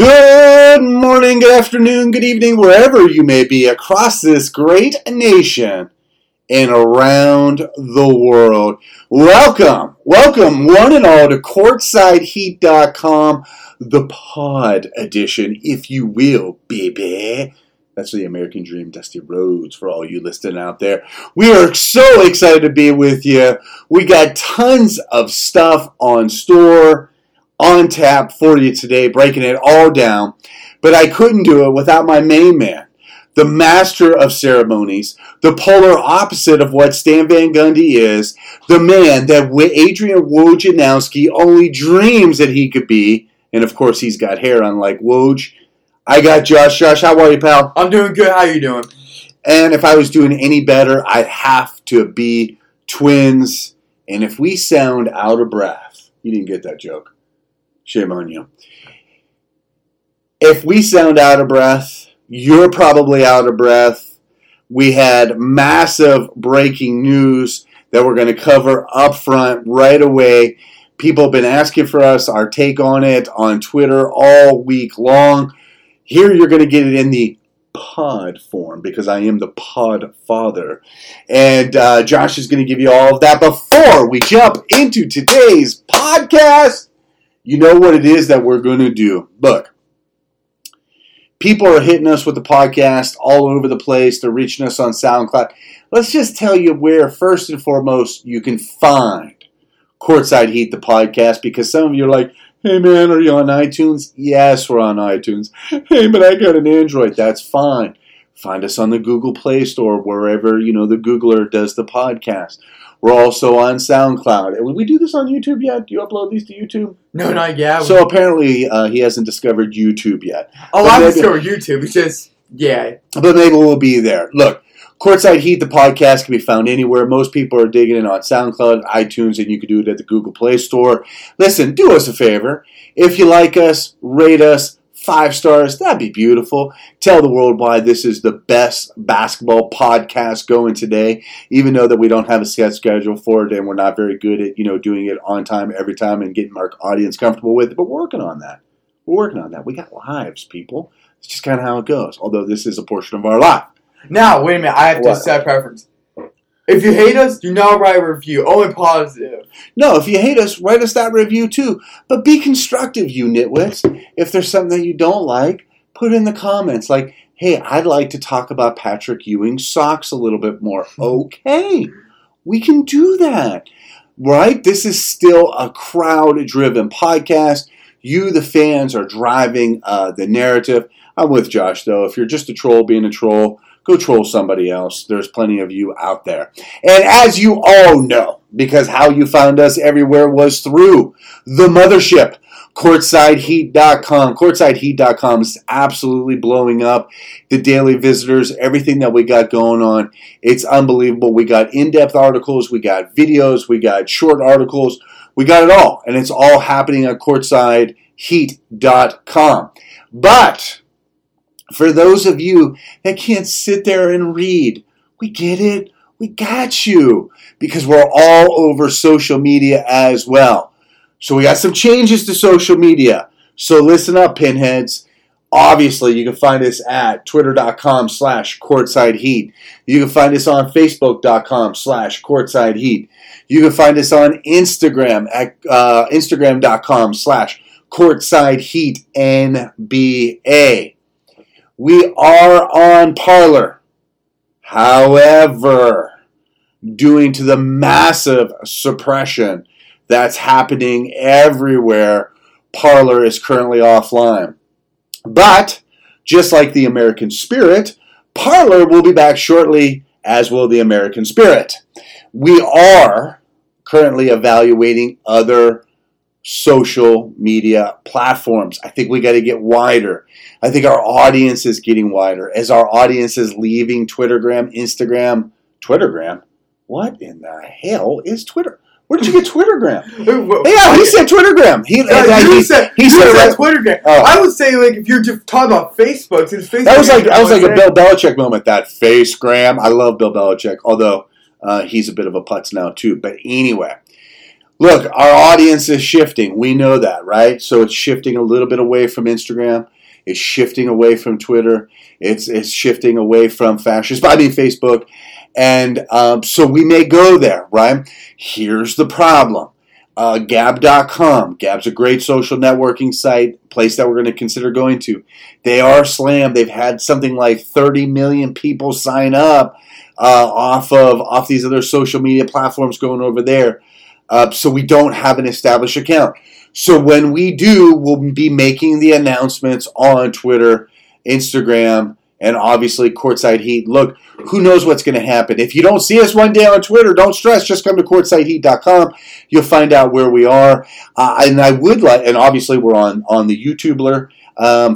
Good morning, good afternoon, good evening, wherever you may be across this great nation and around the world. Welcome one and all to CourtsideHeat.com, the pod edition, if you will, baby. That's the American Dream, Dusty Rhodes, for all you listening out there. We are so excited to be with you. We got tons of stuff on store. On tap for you today, breaking it all down. But I couldn't do it without my main man, the master of ceremonies, the polar opposite of what Stan Van Gundy is, the man that Adrian Wojnarowski only dreams that he could be. And of course, he's got hair, unlike Woj. I got Josh. Josh, how are you, pal? I'm doing good. How you doing? And if I was doing any better, I'd have to be twins. And if we sound out of breath, you didn't get that joke. Shame on you. If we sound out of breath, you're probably out of breath. We had massive breaking news that we're going to cover up front right away. People have been asking for us, our take on it on Twitter all week long. Here you're going to get it in the pod form because I am the pod father. And Josh is going to give you all of that before we jump into today's podcast. You know what it is that we're going to do. Look, people are hitting us with the podcast all over the place. They're reaching us on SoundCloud. Let's just tell you where, first and foremost, you can find Courtside Heat, the podcast, because some of you are like, hey, man, are you on iTunes? Yes, we're on iTunes. Hey, but I got an Android. That's fine. Find us on the Google Play Store, wherever, you know, the Googler does the podcast. We're also on SoundCloud. And we do this on YouTube yet? Do you upload these to YouTube? No, not yet. So apparently he hasn't discovered YouTube yet. Oh, I've discovered YouTube. It's just, yeah. But maybe we'll be there. Look, Courtside Heat, the podcast, can be found anywhere. Most people are digging it on SoundCloud, iTunes, and you can do it at the Google Play Store. Listen, do us a favor. If you like us, rate us. 5 stars, that'd be beautiful. Tell the world why this is the best basketball podcast going today, even though that we don't have a set schedule for it and we're not very good at, you know, doing it on time every time and getting our audience comfortable with it. But we're working on that. We're working on that. We got lives, people. It's just kind of how it goes, although this is a portion of our life. Now, wait a minute. I have to set preference. If you hate us, do not write a review. Only positive. No, if you hate us, write us that review too. But be constructive, you nitwits. If there's something that you don't like, put it in the comments. Like, hey, I'd like to talk about Patrick Ewing's socks a little bit more. Okay, we can do that. Right? This is still a crowd-driven podcast. You, the fans, are driving the narrative. I'm with Josh, though. If you're just a troll being a troll, go troll somebody else. There's plenty of you out there. And as you all know, because how you found us everywhere was through the mothership, CourtsideHeat.com. CourtsideHeat.com is absolutely blowing up. The daily visitors, everything that we got going on, it's unbelievable. We got in-depth articles. We got videos. We got short articles. We got it all. And it's all happening at CourtsideHeat.com. But for those of you that can't sit there and read, we get it. We got you. Because we're all over social media as well. So we got some changes to social media. So listen up, pinheads. Obviously, you can find us at twitter.com/courtsideheat. You can find us on facebook.com/courtsideheat. You can find us on Instagram at instagram.com/courtsideheatNBA. We are on Parler, however, due to the massive suppression that's happening everywhere, Parler is currently offline. But, just like the American Spirit, Parler will be back shortly, as will the American Spirit. We are currently evaluating other social media platforms. I think we got to get wider. I think our audience is getting wider as our audience is leaving Twittergram, Instagram, Twittergram. What in the hell is Twitter? Where did you get Twittergram? Yeah, he said Twittergram. He said Twittergram. Oh. I would say, like, if you're just talking about Facebook, since Facebook that was like a Bill Belichick moment. That Facegram. I love Bill Belichick, although he's a bit of a putz now too. But anyway. Look, our audience is shifting. We know that, right? So it's shifting a little bit away from Instagram. It's shifting away from Twitter. It's shifting away from Facebook. And so we may go there, right? Here's the problem. Gab.com. Gab's a great social networking site, place that we're going to consider going to. They are slammed. They've had something like 30 million people sign up off these other social media platforms going over there. So we don't have an established account. So when we do, we'll be making the announcements on Twitter, Instagram, and obviously Courtside Heat. Look, who knows what's going to happen. If you don't see us one day on Twitter, don't stress. Just come to CourtsideHeat.com. You'll find out where we are. And obviously we're on the YouTuber,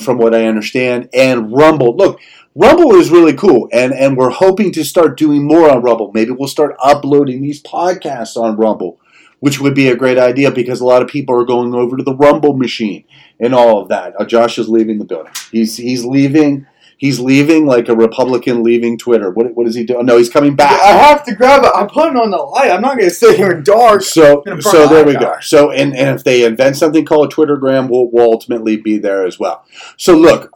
from what I understand, and Rumble. Look, Rumble is really cool, and we're hoping to start doing more on Rumble. Maybe we'll start uploading these podcasts on Rumble, which would be a great idea because a lot of people are going over to the Rumble machine and all of that. Josh is leaving the building. He's leaving. He's leaving like a Republican leaving Twitter. What is he doing? No, he's coming back. I have to grab it. I'm putting on the light. I'm not going to sit here in dark. So there we go. So and if they invent something called a Twittergram, we'll ultimately be there as well. So look,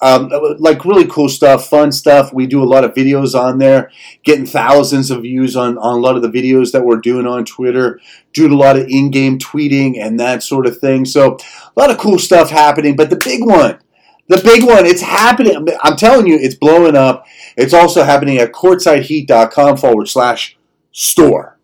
like really cool stuff, fun stuff. We do a lot of videos on there, getting thousands of views on a lot of the videos that we're doing on Twitter. Do a lot of in-game tweeting and that sort of thing. So a lot of cool stuff happening. But the big one. The big one, it's happening. I'm telling you, it's blowing up. It's also happening at CourtsideHeat.com/store.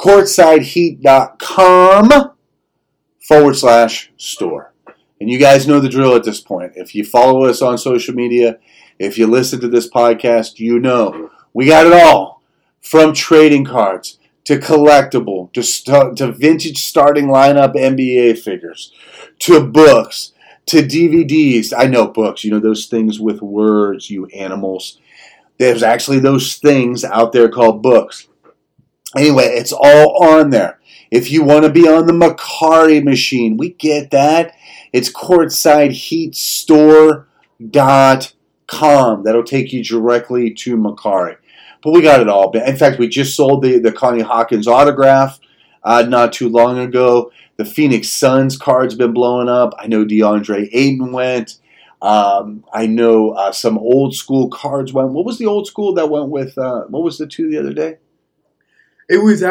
CourtsideHeat.com/store. And you guys know the drill at this point. If you follow us on social media, if you listen to this podcast, you know. We got it all. From trading cards to collectible to vintage starting lineup NBA figures to books. To DVDs, I know books, you know, those things with words, you animals. There's actually those things out there called books. Anyway, it's all on there. If you want to be on the Mercari machine, we get that. It's CourtsideHeatStore.com. That'll take you directly to Mercari. But we got it all. In fact, we just sold the Connie Hawkins autograph not too long ago. The Phoenix Suns card's been blowing up. I know DeAndre Ayton went. I know some old school cards went. What was the old school that went with? What was the two the other day? It was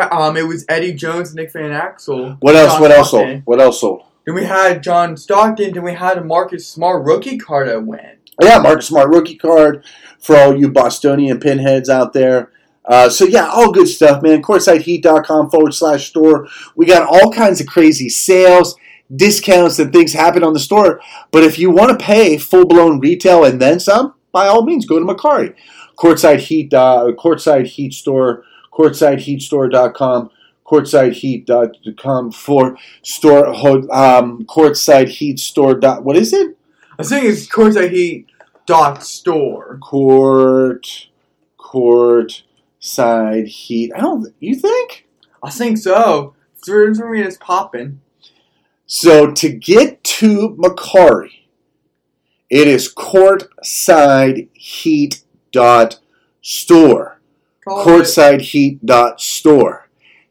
Eddie Jones, Nick Van Axel. What else sold? Then we had John Stockton. Then we had a Marcus Smart rookie card that went. Yeah, Marcus Smart rookie card for all you Bostonian pinheads out there. So, yeah, all good stuff, man. CourtsideHeat.com/store. We got all kinds of crazy sales, discounts, and things happen on the store. But if you want to pay full-blown retail and then some, by all means, go to Mercari. Courtside Heat Store, CourtsideHeatStore.com, CourtsideHeat.com for store, CourtsideHeatStore. What is it? I think it's CourtsideHeat.store. Side heat. I don't. You think? I think so. It's popping. So to get to Mercari, it is CourtsideHeat.store. CourtsideHeat.store.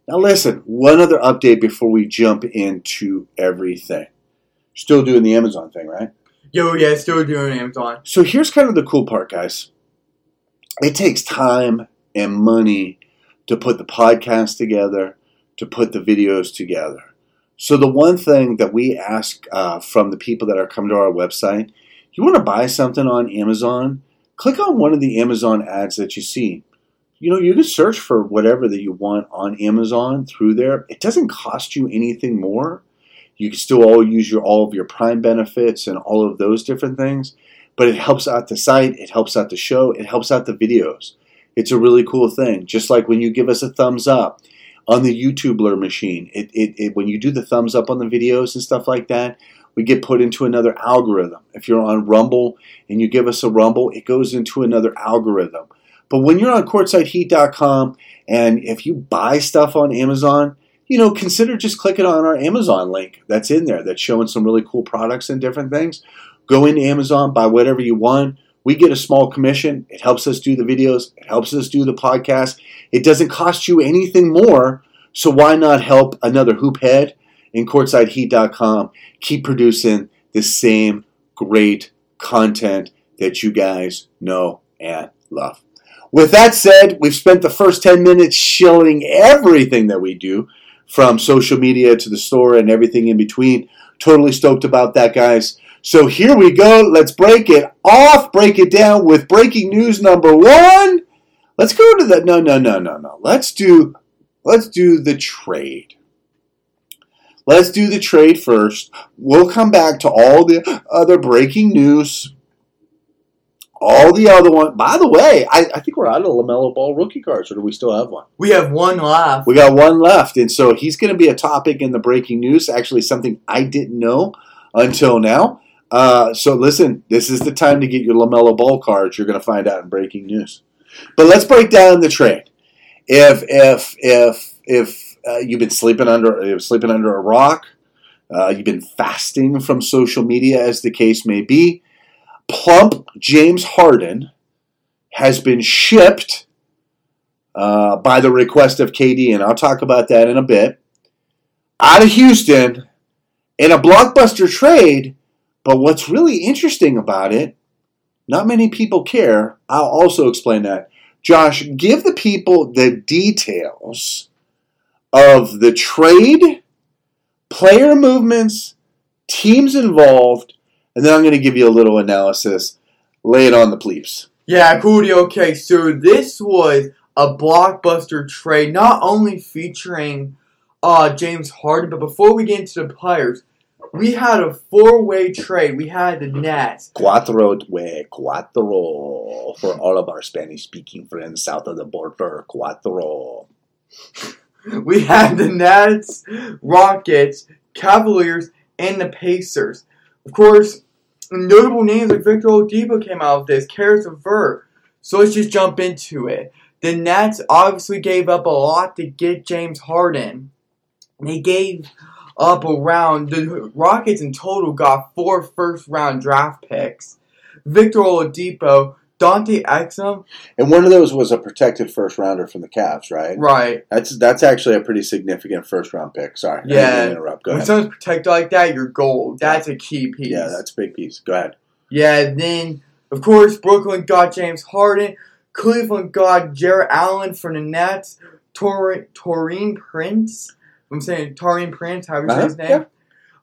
Now listen. One other update before we jump into everything. Still doing the Amazon thing, right? Yeah, still doing Amazon. So here's kind of the cool part, guys. It takes time and money to put the podcast together, to put the videos together. So the one thing that we ask from the people that are coming to our website, you want to buy something on Amazon, click on one of the Amazon ads that you see. You know, you can search for whatever that you want on Amazon through there. It doesn't cost you anything more. You can still all use all of your Prime benefits and all of those different things, but it helps out the site, it helps out the show, it helps out the videos. It's a really cool thing. Just like when you give us a thumbs up on the YouTuber machine, it when you do the thumbs up on the videos and stuff like that, we get put into another algorithm. If you're on Rumble and you give us a Rumble, it goes into another algorithm. But when you're on CourtsideHeat.com and if you buy stuff on Amazon, you know, consider just clicking on our Amazon link that's in there that's showing some really cool products and different things. Go into Amazon, buy whatever you want. We get a small commission. It helps us do the videos. It helps us do the podcast. It doesn't cost you anything more, so why not help another hoophead in CourtsideHeat.com. Keep producing the same great content that you guys know and love. With that said, we've spent the first 10 minutes showing everything that we do, from social media to the store and everything in between. Totally stoked about that, guys. So here we go. Let's break it off, break it down with breaking news number one. Let's go to the no. Let's do the trade. Let's do the trade first. We'll come back to all the other breaking news. All the other one. By the way, I think we're out of LaMelo Ball rookie cards, or do we still have one? We have one left. We got one left, and so he's going to be a topic in the breaking news. Actually, something I didn't know until now. So listen, this is the time to get your LaMelo Ball cards. You're going to find out in breaking news. But let's break down the trade. If you've been sleeping under a rock, you've been fasting from social media, as the case may be. Plump James Harden has been shipped by the request of KD, and I'll talk about that in a bit, out of Houston in a blockbuster trade. But what's really interesting about it, not many people care. I'll also explain that. Josh, give the people the details of the trade, player movements, teams involved, and then I'm going to give you a little analysis. Lay it on the plebs. Yeah, cool. Okay, so this was a blockbuster trade, not only featuring James Harden, but before we get into the players, we had a four-way trade. We had the Nets. Cuatro for all of our Spanish-speaking friends south of the border. Cuatro. We had the Nets, Rockets, Cavaliers, and the Pacers. Of course, notable names like Victor Oladipo came out of this, Caris LeVert. So let's just jump into it. The Nets obviously gave up a lot to get James Harden. They gave up around, the Rockets in total got 4 first-round draft picks. Victor Oladipo, Dante Exum. And one of those was a protected first-rounder from the Cavs, right? Right. That's actually a pretty significant first-round pick. Sorry. Yeah. I didn't interrupt. Go ahead. When someone's protected like that, you're gold. That's a key piece. Yeah, that's a big piece. Go ahead. Yeah, then, of course, Brooklyn got James Harden. Cleveland got Jarrett Allen from the Nets. Taurean Prince. I'm saying Taurean Prince, however you say his name.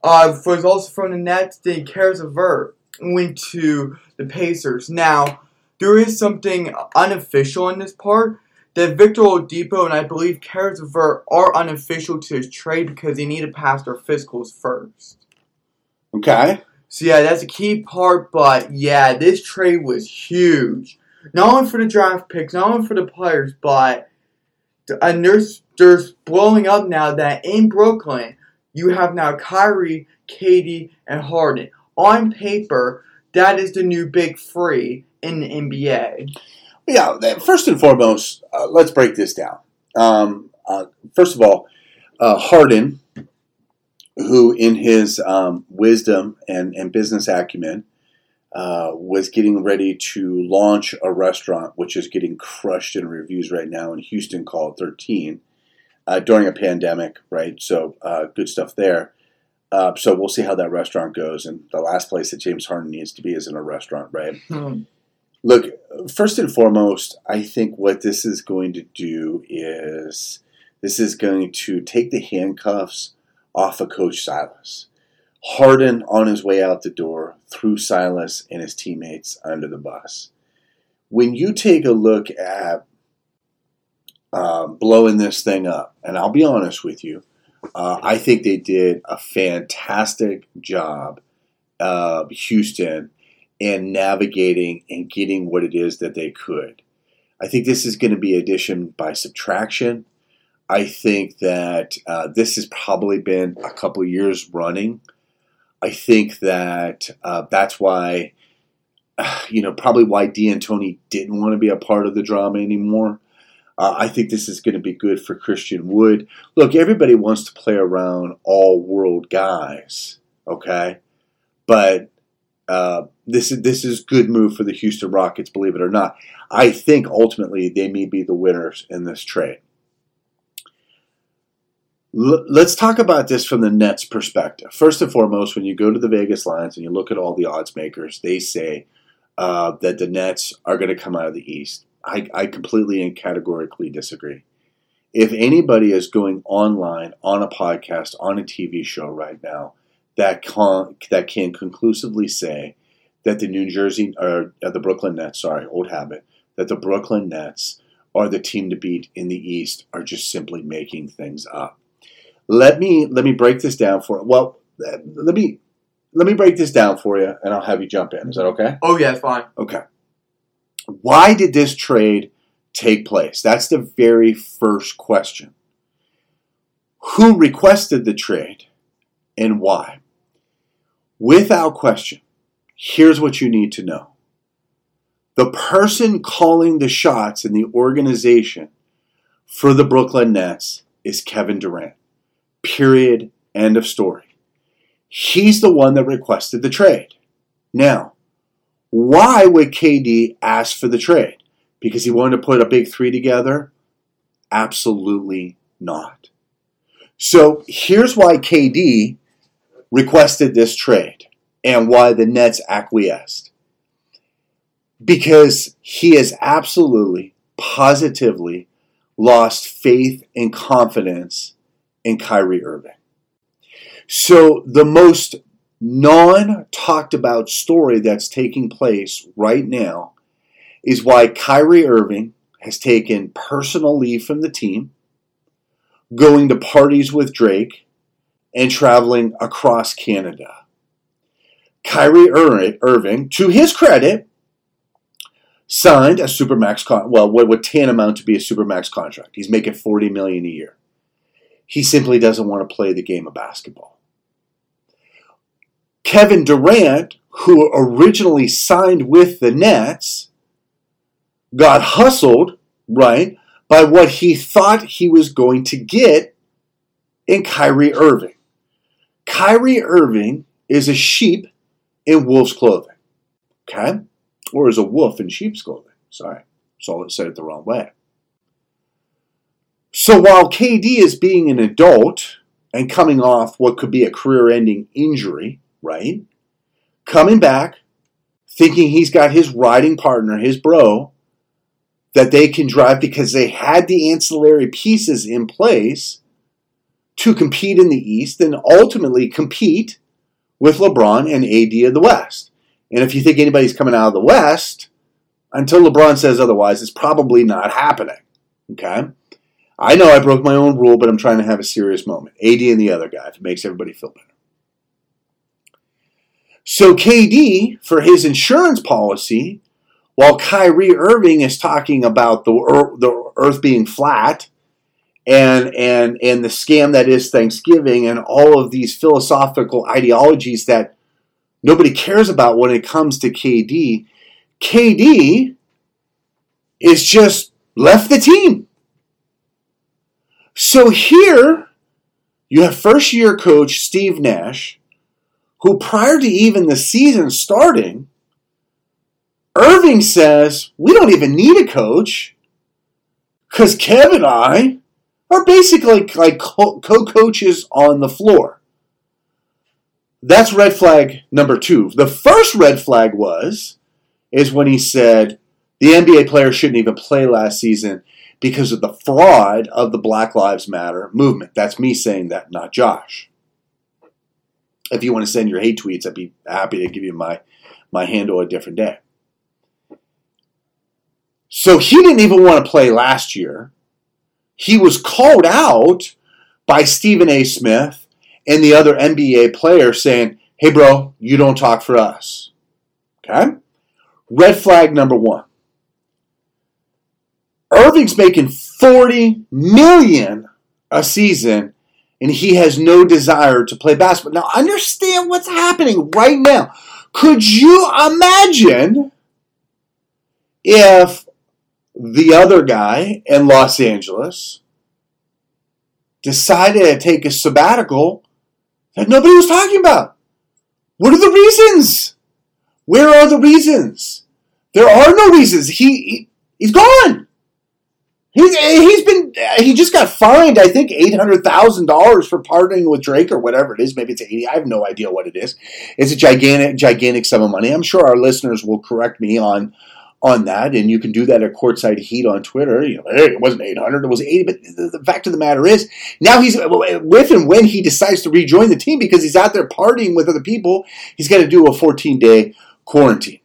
Yeah. Was also from the Nets. Then Caris LeVert went to the Pacers. Now, there is something unofficial in this part, that Victor Oladipo and I believe Caris LeVert are unofficial to his trade because they need to pass their physicals first. Okay. So, yeah, that's a key part, but, yeah, this trade was huge. Not only for the draft picks, not only for the players, but there's blowing up now that in Brooklyn, you have now Kyrie, KD, and Harden. On paper, that is the new big three in the NBA. Yeah, first and foremost, let's break this down. First of all, Harden, who in his wisdom and business acumen was getting ready to launch a restaurant, which is getting crushed in reviews right now in Houston called 13, during a pandemic, right? So good stuff there. So we'll see how that restaurant goes. And the last place that James Harden needs to be is in a restaurant, right? Mm-hmm. Look, first and foremost, I think what this is going to do is this is going to take the handcuffs off of Coach Silas. Harden, on his way out the door, threw Silas and his teammates under the bus. When you take a look at blowing this thing up, and I'll be honest with you, I think they did a fantastic job, Houston, and navigating and getting what it is that they could. I think this is going to be addition by subtraction. I think that this has probably been a couple of years running. I think that that's why, probably why D'Antoni didn't want to be a part of the drama anymore. I think this is going to be good for Christian Wood. Look, everybody wants to play around all-world guys, okay? But This is good move for the Houston Rockets, believe it or not. I think ultimately they may be the winners in this trade. Let's talk about this from the Nets' perspective. First and foremost, when you go to the Vegas lines and you look at all the odds makers, they say that the Nets are going to come out of the East. I completely and categorically disagree. If anybody is going online, on a podcast, on a TV show right now, that can conclusively say that the Brooklyn Nets are the team to beat in the East are just simply making things up. Let me break this down for let me break this down for you, and I'll have you jump in. Is that okay? Oh yeah, fine. Okay. Why did this trade take place? That's the very first question. Who requested the trade and why? Without question, here's what you need to know. The person calling the shots in the organization for the Brooklyn Nets is Kevin Durant. Period. End of story. He's the one that requested the trade. Now, why would KD ask for the trade? Because he wanted to put a big three together? Absolutely not. So here's why KD requested this trade and why the Nets acquiesced. Because he has absolutely, positively lost faith and confidence in Kyrie Irving. So the most non-talked about story that's taking place right now is why Kyrie Irving has taken personal leave from the team, going to parties with Drake, and traveling across Canada. Kyrie Irving, to his credit, signed a supermax contract. Well, what would tantamount to be a supermax contract? He's making $40 million a year. He simply doesn't want to play the game of basketball. Kevin Durant, who originally signed with the Nets, got hustled, right, by what he thought he was going to get in Kyrie Irving. Kyrie Irving is a sheep in wolf's clothing, okay? Or is a wolf in sheep's clothing. Sorry, so I said it the wrong way. So while KD is being an adult and coming off what could be a career-ending injury, right, coming back, thinking he's got his riding partner, his bro, that they can drive because they had the ancillary pieces in place to compete in the East and ultimately compete with LeBron and AD of the West. And if you think anybody's coming out of the West, until LeBron says otherwise, it's probably not happening. Okay? I know I broke my own rule, but I'm trying to have a serious moment. AD and the other guy, if it makes everybody feel better. So KD, for his insurance policy, while Kyrie Irving is talking about the earth being flat and the scam that is Thanksgiving and all of these philosophical ideologies that nobody cares about when it comes to KD, KD is just left the team. So here you have first-year coach Steve Nash, who prior to even the season starting, Irving says, we don't even need a coach because Kev and I are basically like co-coaches on the floor. That's red flag number two. The first red flag is when he said the NBA players shouldn't even play last season because of the fraud of the Black Lives Matter movement. That's me saying that, not Josh. If you want to send your hate tweets, I'd be happy to give you my handle a different day. So he didn't even want to play last year. He was called out by Stephen A. Smith and the other NBA players saying, hey, bro, you don't talk for us. Okay? Red flag number one. Irving's making $40 million a season, and he has no desire to play basketball. Now, understand what's happening right now. Could you imagine if the other guy in Los Angeles decided to take a sabbatical that nobody was talking about? What are the reasons? Where are the reasons? There are no reasons. He's gone. He just got fined, I think, $800,000 for partnering with Drake or whatever it is. Maybe it's 80. I have no idea what it is. It's a gigantic sum of money. I'm sure our listeners will correct me on that, and you can do that at Courtside Heat on Twitter. You know, hey, it wasn't 800, it was 80. But the fact of the matter is, now he's with and when he decides to rejoin the team because he's out there partying with other people, he's got to do a 14-day quarantine.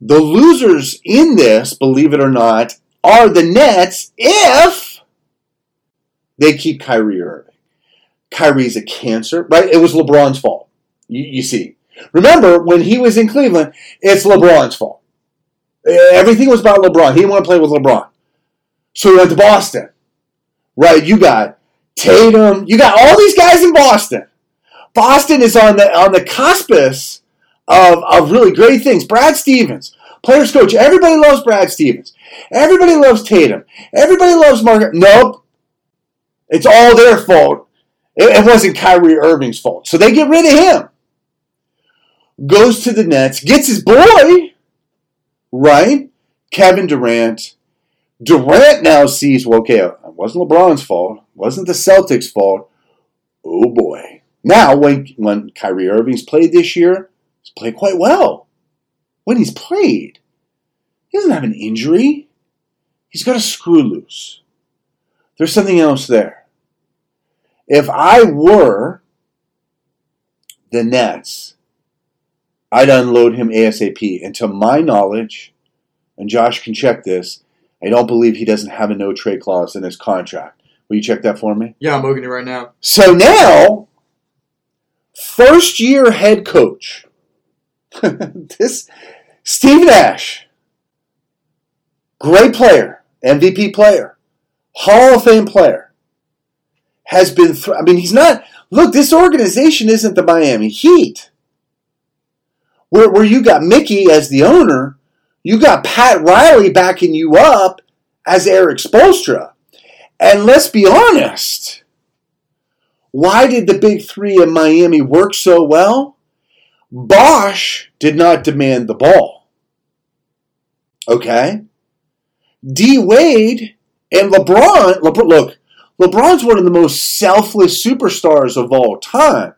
The losers in this, believe it or not, are the Nets if they keep Kyrie Irving. Kyrie's a cancer, right? It was LeBron's fault, you see. Remember, when he was in Cleveland, it's LeBron's fault. Everything was about LeBron. He didn't want to play with LeBron. So he went to Boston, right? You got Tatum. You got all these guys in Boston. Boston is on the cuspice of really great things. Brad Stevens, players coach. Everybody loves Brad Stevens. Everybody loves Tatum. Everybody loves Margaret. Nope. It's all their fault. It wasn't Kyrie Irving's fault. So they get rid of him. Goes to the Nets. Gets his boy, right? Kevin Durant. Durant now sees, well, okay, it wasn't LeBron's fault. It wasn't the Celtics' fault. Oh, boy. Now, when Kyrie Irving's played this year, he's played quite well. When he's played, he doesn't have an injury. He's got a screw loose. There's something else there. If I were the Nets, I'd unload him ASAP. And to my knowledge, and Josh can check this, I don't believe he doesn't have a no-trade clause in his contract. Will you check that for me? Yeah, I'm looking at it right now. So now, first-year head coach, this Steve Nash, great player, MVP player, Hall of Fame player, has been he's not – look, this organization isn't the Miami Heat. Where you got Mickey as the owner, you got Pat Riley backing you up as Eric Spoelstra. And let's be honest, why did the Big Three in Miami work so well? Bosch did not demand the ball. Okay? D. Wade and LeBron, look, LeBron's one of the most selfless superstars of all time.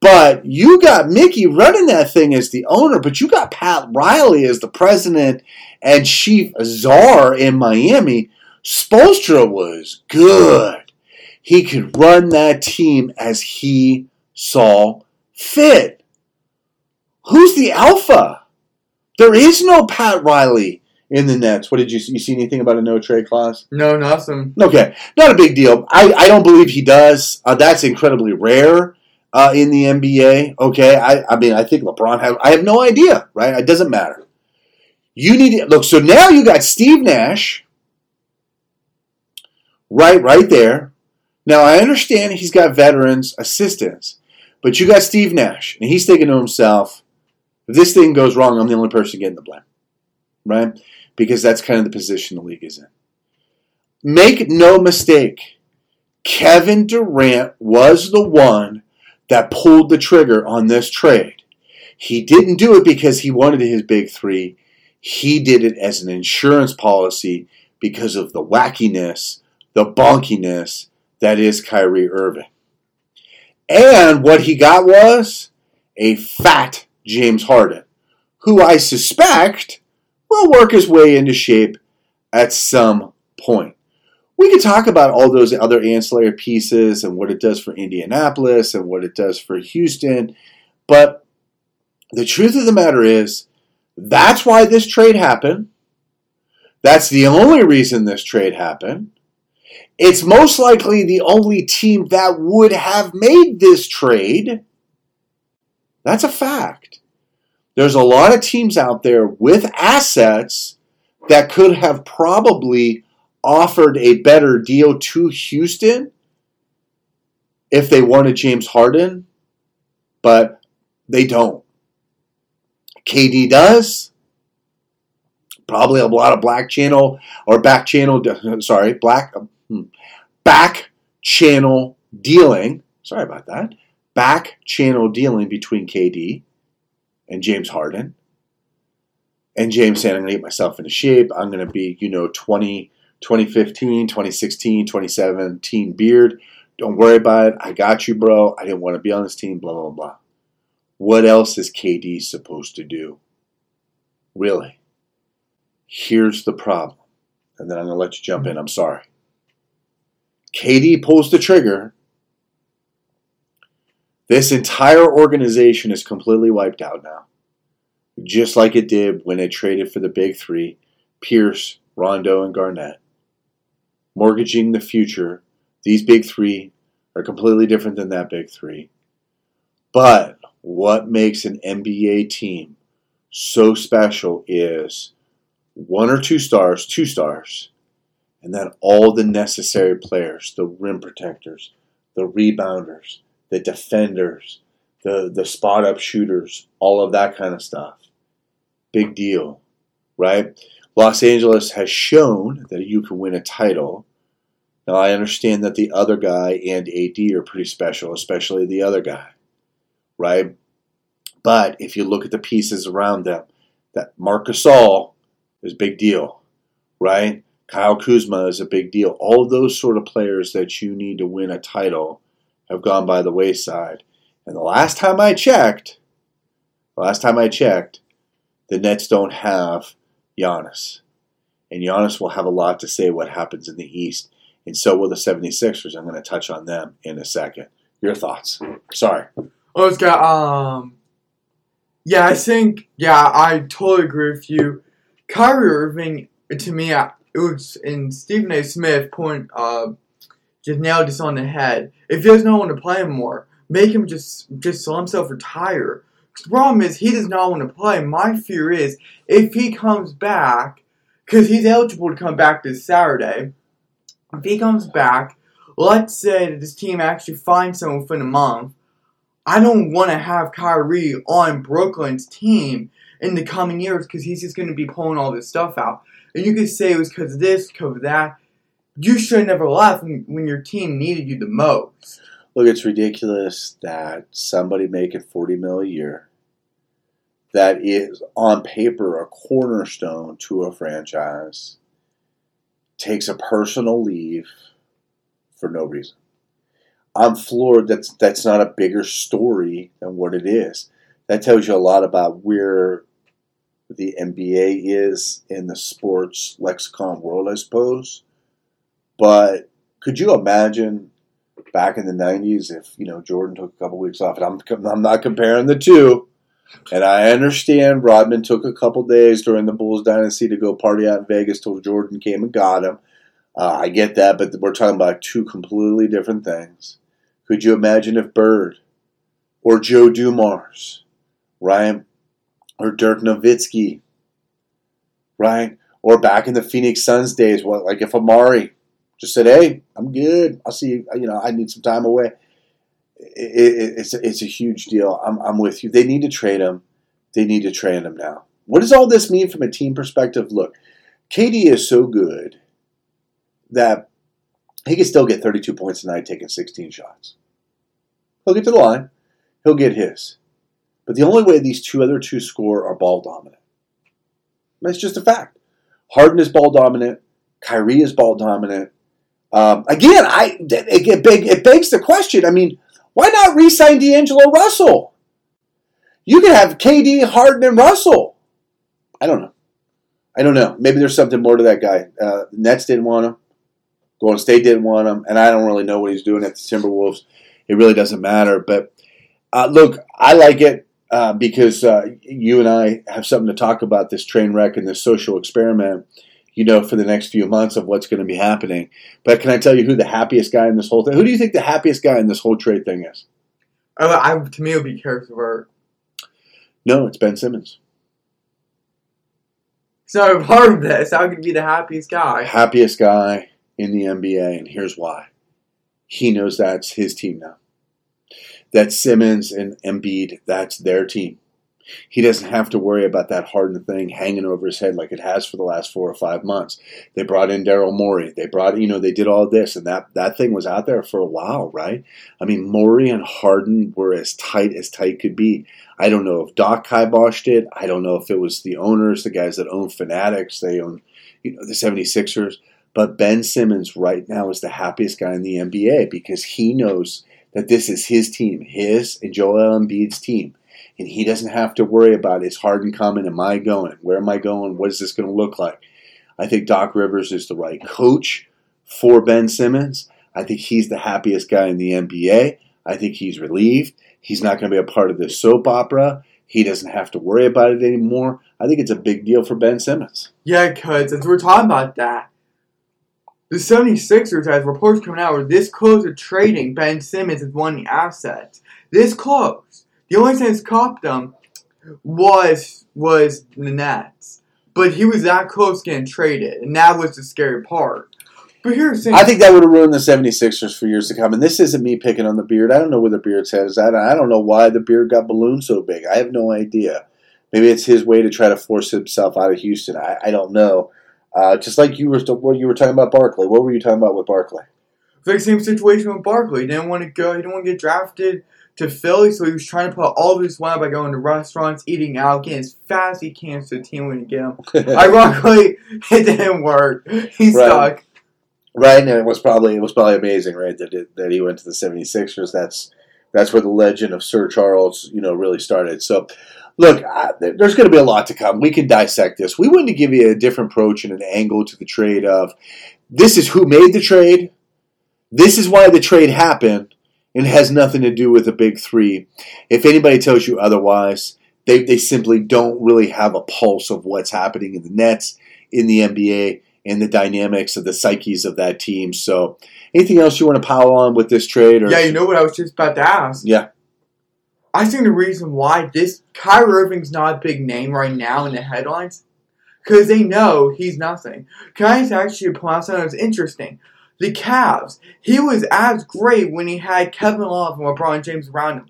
But you got Mickey running that thing as the owner, but you got Pat Riley as the president and chief czar in Miami. Spoelstra was good. He could run that team as he saw fit. Who's the alpha? There is no Pat Riley in the Nets. What did you see anything about a no-trade clause? No, nothing. Okay, not a big deal. I don't believe he does. That's incredibly rare. In the NBA, okay, I think LeBron I have no idea, right? It doesn't matter. You need to, look, so now you got Steve Nash, right there. Now, I understand he's got veterans, assistants, but you got Steve Nash, and he's thinking to himself, if this thing goes wrong, I'm the only person getting the blame, right? Because that's kind of the position the league is in. Make no mistake, Kevin Durant was the one that pulled the trigger on this trade. He didn't do it because he wanted his Big Three. He did it as an insurance policy because of the wackiness, the bonkiness that is Kyrie Irving. And what he got was a fat James Harden, who I suspect will work his way into shape at some point. We could talk about all those other ancillary pieces and what it does for Indianapolis and what it does for Houston. But the truth of the matter is, that's why this trade happened. That's the only reason this trade happened. It's most likely the only team that would have made this trade. That's a fact. There's a lot of teams out there with assets that could have probably offered a better deal to Houston if they wanted James Harden, but they don't. KD does. Probably a lot of back channel dealing. Sorry about that. Back channel dealing between KD and James Harden. And James saying, I'm going to get myself into shape. I'm going to be, 2015, 2016, 2017 beard. Don't worry about it. I got you, bro. I didn't want to be on this team, blah, blah, blah. What else is KD supposed to do? Really? Here's the problem. And then I'm going to let you jump in. I'm sorry. KD pulls the trigger. This entire organization is completely wiped out now. Just like it did when it traded for the big three, Pierce, Rondo, and Garnett. Mortgaging the future, these big three are completely different than that big three. But what makes an NBA team so special is one or two stars, and then all the necessary players, the rim protectors, the rebounders, the defenders, the spot-up shooters, all of that kind of stuff. Big deal, right? Los Angeles has shown that you can win a title. Now, I understand that the other guy and AD are pretty special, especially the other guy, right? But if you look at the pieces around them, that Marc Gasol is a big deal, right? Kyle Kuzma is a big deal. All those sort of players that you need to win a title have gone by the wayside. And the last time I checked, the Nets don't have Giannis. And Giannis will have a lot to say what happens in the East. And so will the 76ers. I'm going to touch on them in a second. Your thoughts. Sorry. Oh, it's got, I totally agree with you. Kyrie Irving, to me, and Stephen A. Smith just nailed this on the head. If he doesn't want to play him more, make him just let himself retire. The problem is he does not want to play. My fear is if he comes back, because he's eligible to come back this Saturday. If he comes back, let's say that this team actually finds someone within a month. I don't want to have Kyrie on Brooklyn's team in the coming years because he's just going to be pulling all this stuff out. And you could say it was because of this, because of that. You should have never left when your team needed you the most. Look, it's ridiculous that somebody making $40 million a year that is on paper a cornerstone to a franchise takes a personal leave for no reason. I'm floored that's not a bigger story than what it is. That tells you a lot about where the NBA is in the sports lexicon world, I suppose. But could you imagine back in the 90s, if Jordan took a couple weeks off, and I'm not comparing the two, and I understand Rodman took a couple days during the Bulls dynasty to go party out in Vegas till Jordan came and got him. I get that, but we're talking about two completely different things. Could you imagine if Bird or Joe Dumars, right, or Dirk Nowitzki, right, or back in the Phoenix Suns days, like if Amari just said, hey, I'm good. I'll see you. I need some time away. It's a huge deal. I'm with you. They need to trade him. They need to trade him now. What does all this mean from a team perspective? Look, KD is so good that he can still get 32 points a night taking 16 shots. He'll get to the line. He'll get his. But the only way these other two score are ball dominant. That's just a fact. Harden is ball dominant. Kyrie is ball dominant. It begs the question. I mean, why not re-sign D'Angelo Russell? You could have KD, Harden, and Russell. I don't know. Maybe there's something more to that guy. The Nets didn't want him. Golden State didn't want him. And I don't really know what he's doing at the Timberwolves. It really doesn't matter. But, look, I like it because you and I have something to talk about, this train wreck and this social experiment, for the next few months of what's going to be happening. But can I tell you who the happiest guy in this whole thing? Who do you think the happiest guy in this whole trade thing is? To me, it would be Harden. No, it's Ben Simmons. So if Harden this, I could be the happiest guy. Happiest guy in the NBA, and here's why. He knows that's his team now. That's Simmons and Embiid. That's their team. He doesn't have to worry about that Harden thing hanging over his head like it has for the last 4 or 5 months. They brought in Daryl Morey. They brought, they did all this, and that thing was out there for a while, right? I mean, Morey and Harden were as tight could be. I don't know if Doc kiboshed it. I don't know if it was the owners, the guys that own Fanatics. They own, the 76ers. But Ben Simmons right now is the happiest guy in the NBA because he knows that this is his team, his and Joel Embiid's team. And he doesn't have to worry about is Harden coming, am I going, where am I going, what is this going to look like? I think Doc Rivers is the right coach for Ben Simmons. I think he's the happiest guy in the NBA. I think he's relieved. He's not going to be a part of this soap opera. He doesn't have to worry about it anymore. I think it's a big deal for Ben Simmons. Yeah, because since we're talking about that, the 76ers has reports coming out where this close to trading Ben Simmons as one of the assets. This close. The only thing that's caught them was the Nets. But he was that close getting traded, and that was the scary part. But here's the thing. I think that would have ruined the 76ers for years to come. And this isn't me picking on the Beard. I don't know where the Beard's head is at. I don't know why the Beard got ballooned so big. I have no idea. Maybe it's his way to try to force himself out of Houston. I don't know. Just like you were talking about Barkley. What were you talking about with Barkley? The same situation with Barkley. He didn't want to go. He didn't want to get drafted to Philly, so he was trying to put all of his weight by going to restaurants, eating out, getting as fast as he can so the team wouldn't get him. Ironically, it didn't work. He stuck. Right, and it was probably amazing, right, that he went to the 76ers. That's where the legend of Sir Charles, really started. So, look, there's going to be a lot to come. We can dissect this. We wanted to give you a different approach and an angle to the trade of this is who made the trade, this is why the trade happened, and it has nothing to do with the big three. If anybody tells you otherwise, they simply don't really have a pulse of what's happening in the Nets, in the NBA, and the dynamics of the psyches of that team. So anything else you want to pile on with this trade? Or? Yeah, what I was just about to ask? Yeah. I think the reason why this Kyrie Irving's not a big name right now in the headlines, because they know he's nothing. Kyrie's actually pronounced something that's interesting. The Cavs, he was as great when he had Kevin Love and LeBron James around him.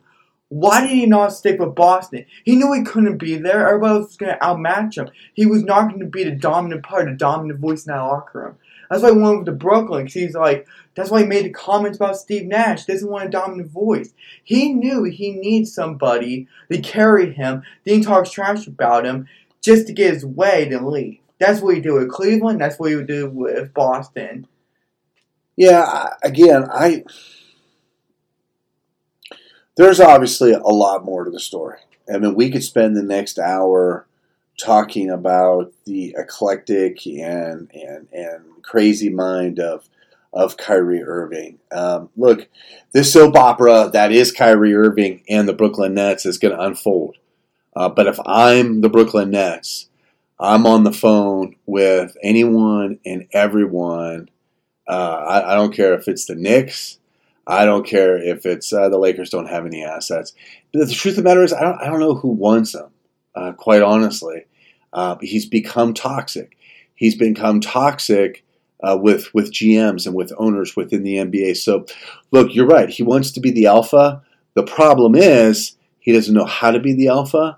Why did he not stick with Boston? He knew he couldn't be there. Everybody else was going to outmatch him. He was not going to be the dominant part, the dominant voice in that locker room. That's why he went over to Brooklyn, because he's like, that's why he made the comments about Steve Nash. He doesn't want a dominant voice. He knew he needs somebody to carry him, then talk trash about him, just to get his way to leave. That's what he did with Cleveland. That's what he would do with Boston. Yeah, again, there's obviously a lot more to the story. I mean, we could spend the next hour talking about the eclectic and crazy mind of Kyrie Irving. Look, this soap opera that is Kyrie Irving and the Brooklyn Nets is going to unfold. But if I'm the Brooklyn Nets, I'm on the phone with anyone and everyone. I don't care if it's the Knicks. I don't care if it's the Lakers don't have any assets. But the truth of the matter is I don't know who wants him, quite honestly. He's become toxic. He's become toxic with GMs and with owners within the NBA. So, look, you're right. He wants to be the alpha. The problem is he doesn't know how to be the alpha.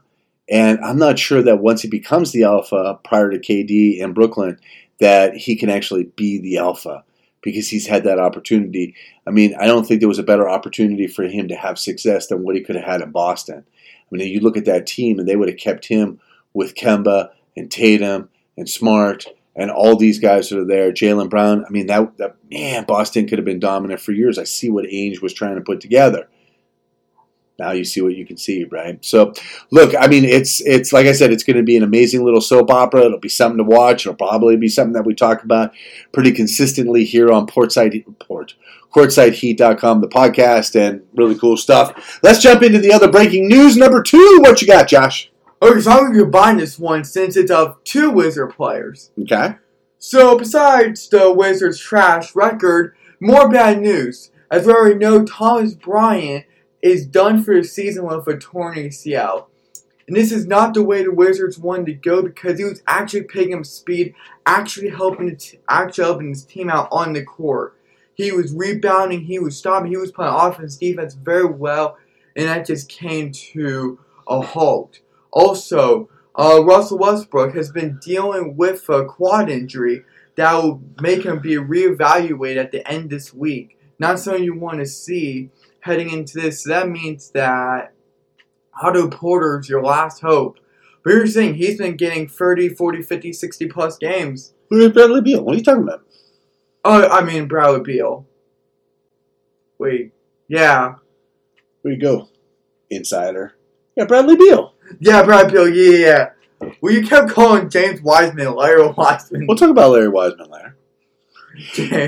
And I'm not sure that once he becomes the alpha prior to KD and Brooklyn that he can actually be the alpha, because he's had that opportunity. I mean, I don't think there was a better opportunity for him to have success than what he could have had in Boston. I mean, you look at that team, and they would have kept him with Kemba and Tatum and Smart and all these guys that are there, Jaylen Brown. I mean, man, Boston could have been dominant for years. I see what Ainge was trying to put together. Now you see what you can see, right? So, look, I mean, it's like I said, it's going to be an amazing little soap opera. It'll be something to watch. It'll probably be something that we talk about pretty consistently here on CourtsideHeat.com, the podcast, and really cool stuff. Let's jump into the other breaking news. Number 2, what you got, Josh? Okay, so I'm going to combine this one since it's of 2 Wizard players. Okay. So, besides the Wizards' trash record, more bad news. As we already know, Thomas Bryant is done for the season with a torn ACL. And this is not the way the Wizards wanted to go, because he was actually picking up speed, actually helping his team out on the court. He was rebounding, he was stopping, he was playing offense, defense very well, and that just came to a halt. Also, Russell Westbrook has been dealing with a quad injury that will make him be reevaluated at the end this week. Not something you want to see heading into this. So that means that Otto Porter's your last hope. But you're saying he's been getting 30, 40, 50, 60 plus games. Who's Bradley Beal? What are you talking about? Oh, I mean Bradley Beal. Wait, yeah. Where you go, insider? Yeah, Bradley Beal. Yeah, Bradley Beal, yeah. Well, you kept calling James Wiseman Larry Wiseman. We'll talk about Larry Wiseman later.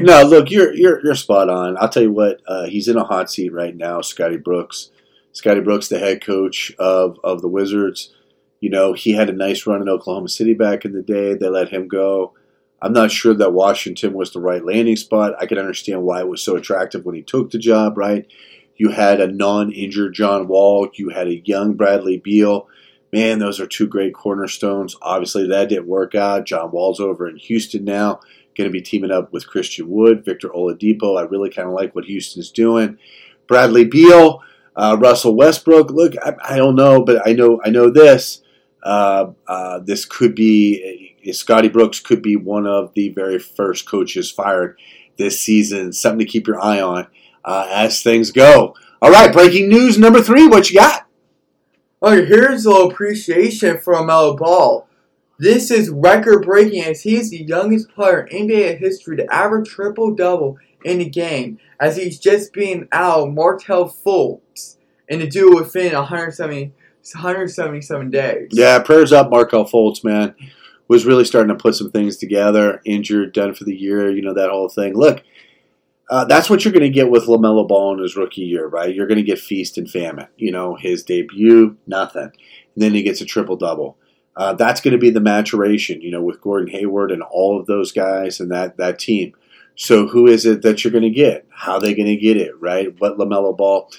No, look, you're spot on. I'll tell you what, he's in a hot seat right now, Scotty Brooks. Scotty Brooks, the head coach of the Wizards. You know, he had a nice run in Oklahoma City back in the day. They let him go. I'm not sure that Washington was the right landing spot. I can understand why it was so attractive when he took the job, right? You had a non-injured John Wall. You had a young Bradley Beal. Man, those are two great cornerstones. Obviously, that didn't work out. John Wall's over in Houston now. Going to be teaming up with Christian Wood, Victor Oladipo. I really kind of like what Houston's doing. Bradley Beal, Russell Westbrook. Look, I don't know, but I know this. This could be Scotty Brooks could be one of the very first coaches fired this season. Something to keep your eye on. As things go. All right, breaking news number 3. What you got? Okay, here's a little appreciation for LaMelo Ball. This is record-breaking as he is the youngest player in NBA history to average triple-double in a game, as he's just beating out Markelle Fultz and to do within 177 days. Yeah, prayers up, Markelle Fultz, man. Was really starting to put some things together. Injured, done for the year, you know, that whole thing. Look. That's what you're going to get with LaMelo Ball in his rookie year, right? You're going to get feast and famine. You know, his debut, nothing. And then he gets a triple-double. That's going to be the maturation, you know, with Gordon Hayward and all of those guys and that team. So who is it that you're going to get? How are they going to get it, right? What LaMelo Ball?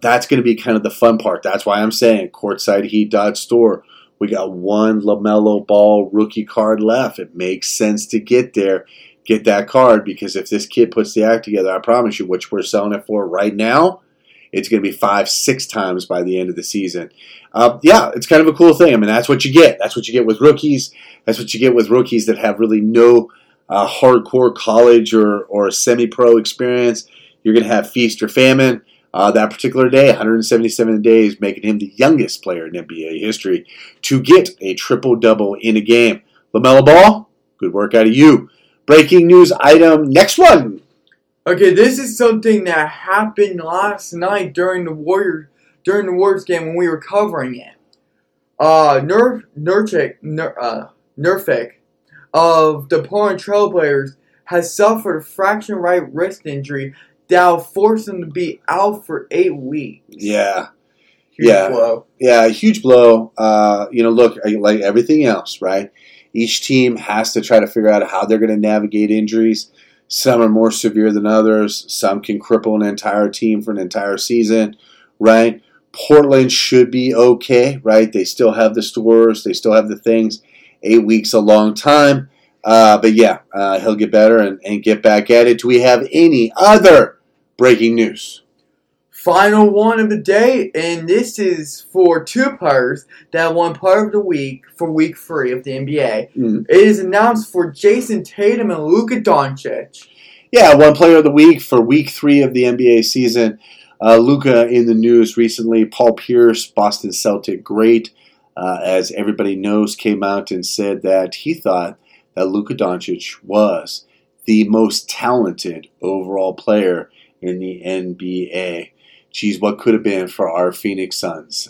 That's going to be kind of the fun part. That's why I'm saying CourtsideHeat.store. We got one LaMelo Ball rookie card left. It makes sense to get there. Get that card, because if this kid puts the act together, I promise you, which we're selling it for right now, it's going to be 5-6 times by the end of the season. Yeah, it's kind of a cool thing. I mean, that's what you get. That's what you get with rookies. That's what you get with rookies that have really no hardcore college or semi-pro experience. You're going to have feast or famine. That particular day, 177 days, making him the youngest player in NBA history to get a triple-double in a game. LaMelo Ball, good work out of you. Breaking news item, next one. Okay, this is something that happened last night during the Warriors game when we were covering it. Nurkic of the Portland Trailblazers has suffered a fractured right wrist injury that'll force him to be out for 8 weeks. Yeah. Huge blow. Yeah, huge blow. You know, look, like everything else, right? Each team has to try to figure out how they're going to navigate injuries. Some are more severe than others. Some can cripple an entire team for an entire season, right? Portland should be okay, right? They still have the stores. They still have the things. 8 weeks, a long time. But, yeah, he'll get better and get back at it. Do we have any other breaking news? Final one of the day, and this is for two players that won player of the week for week 3 of the NBA. Mm-hmm. It is announced for Jason Tatum and Luka Doncic. Yeah, one player of the week for week 3 of the NBA season. Luka in the news recently. Paul Pierce, Boston Celtic great, as everybody knows, came out and said that he thought that Luka Doncic was the most talented overall player in the NBA. Geez, what could have been for our Phoenix Suns.